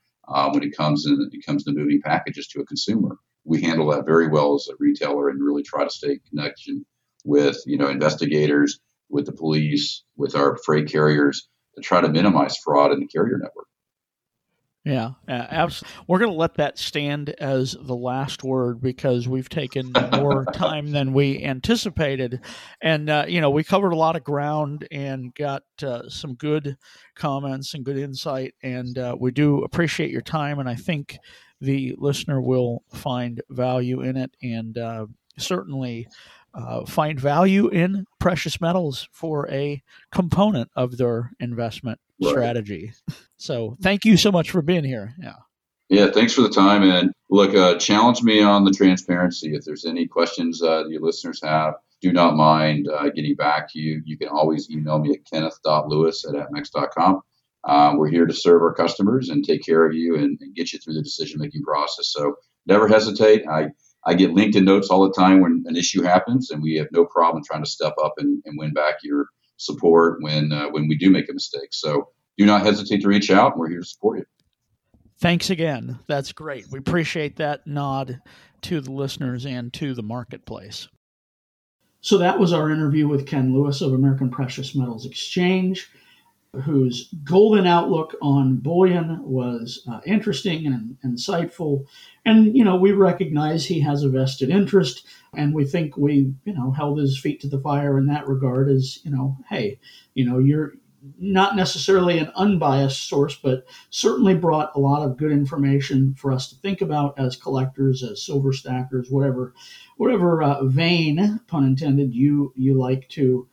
when it comes to moving packages to a consumer. We handle that very well as a retailer and really try to stay in connection with, you know, investigators, with the police, with our freight carriers to try to minimize fraud in the carrier network. Yeah, absolutely. We're going to let that stand as the last word because we've taken more time than we anticipated. And, you know, we covered a lot of ground and got some good comments and good insight. And we do appreciate your time. And I think the listener will find value in it, and certainly find value in precious metals for a component of their investment strategy. So thank you so much for being here. Yeah. Thanks for the time. And look, challenge me on the transparency. If there's any questions your listeners have, do not mind getting back to you. You can always email me at kenneth.lewis@atmex.com. We're here to serve our customers and take care of you and get you through the decision-making process. So never hesitate. I get LinkedIn notes all the time when an issue happens, and we have no problem trying to step up and win back your support when we do make a mistake. So do not hesitate to reach out. We're here to support you. Thanks again. That's great. We appreciate that nod to the listeners and to the marketplace. So that was our interview with Ken Lewis of American Precious Metals Exchange, whose golden outlook on bullion was interesting and insightful. And, you know, we recognize he has a vested interest, and we think we, you know, held his feet to the fire in that regard as, you know, hey, you know, you're not necessarily an unbiased source, but certainly brought a lot of good information for us to think about as collectors, as silver stackers, whatever vein, pun intended, you like to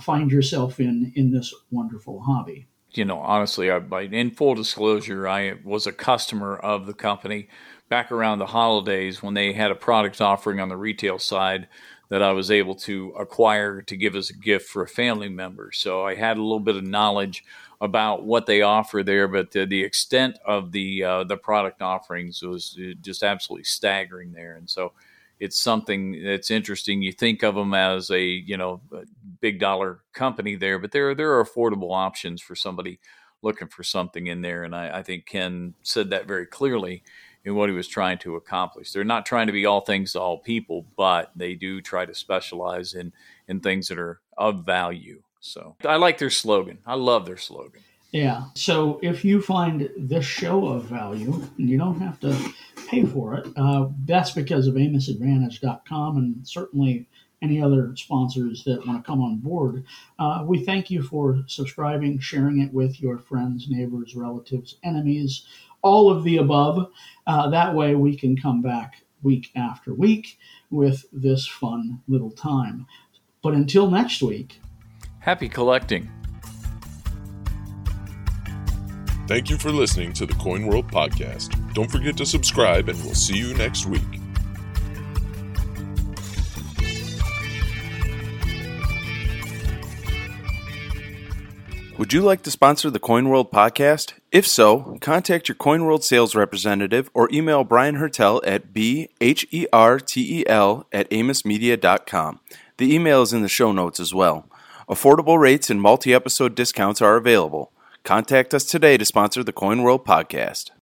find yourself in this wonderful hobby. You know, honestly, in full disclosure, I was a customer of the company back around the holidays when they had a product offering on the retail side that I was able to acquire to give as a gift for a family member. So I had a little bit of knowledge about what they offer there, but the extent of the product offerings was just absolutely staggering there. And so it's something that's interesting. You think of them as a, you know, a big dollar company there, but there are affordable options for somebody looking for something in there. And I think Ken said that very clearly in what he was trying to accomplish. They're not trying to be all things to all people, but they do try to specialize in things that are of value. So I like their slogan. I love their slogan. Yeah. So if you find this show of value, and you don't have to pay for it, that's because of AmosAdvantage.com and certainly any other sponsors that want to come on board. We thank you for subscribing, sharing it with your friends, neighbors, relatives, enemies, all of the above. That way we can come back week after week with this fun little time. But until next week, happy collecting. Thank you for listening to the Coin World Podcast. Don't forget to subscribe, and we'll see you next week. Would you like to sponsor the Coin World Podcast? If so, contact your Coin World sales representative or email Brian Hertel at bhertel@AmosMedia.com. The email is in the show notes as well. Affordable rates and multi-episode discounts are available. Contact us today to sponsor the Coin World Podcast.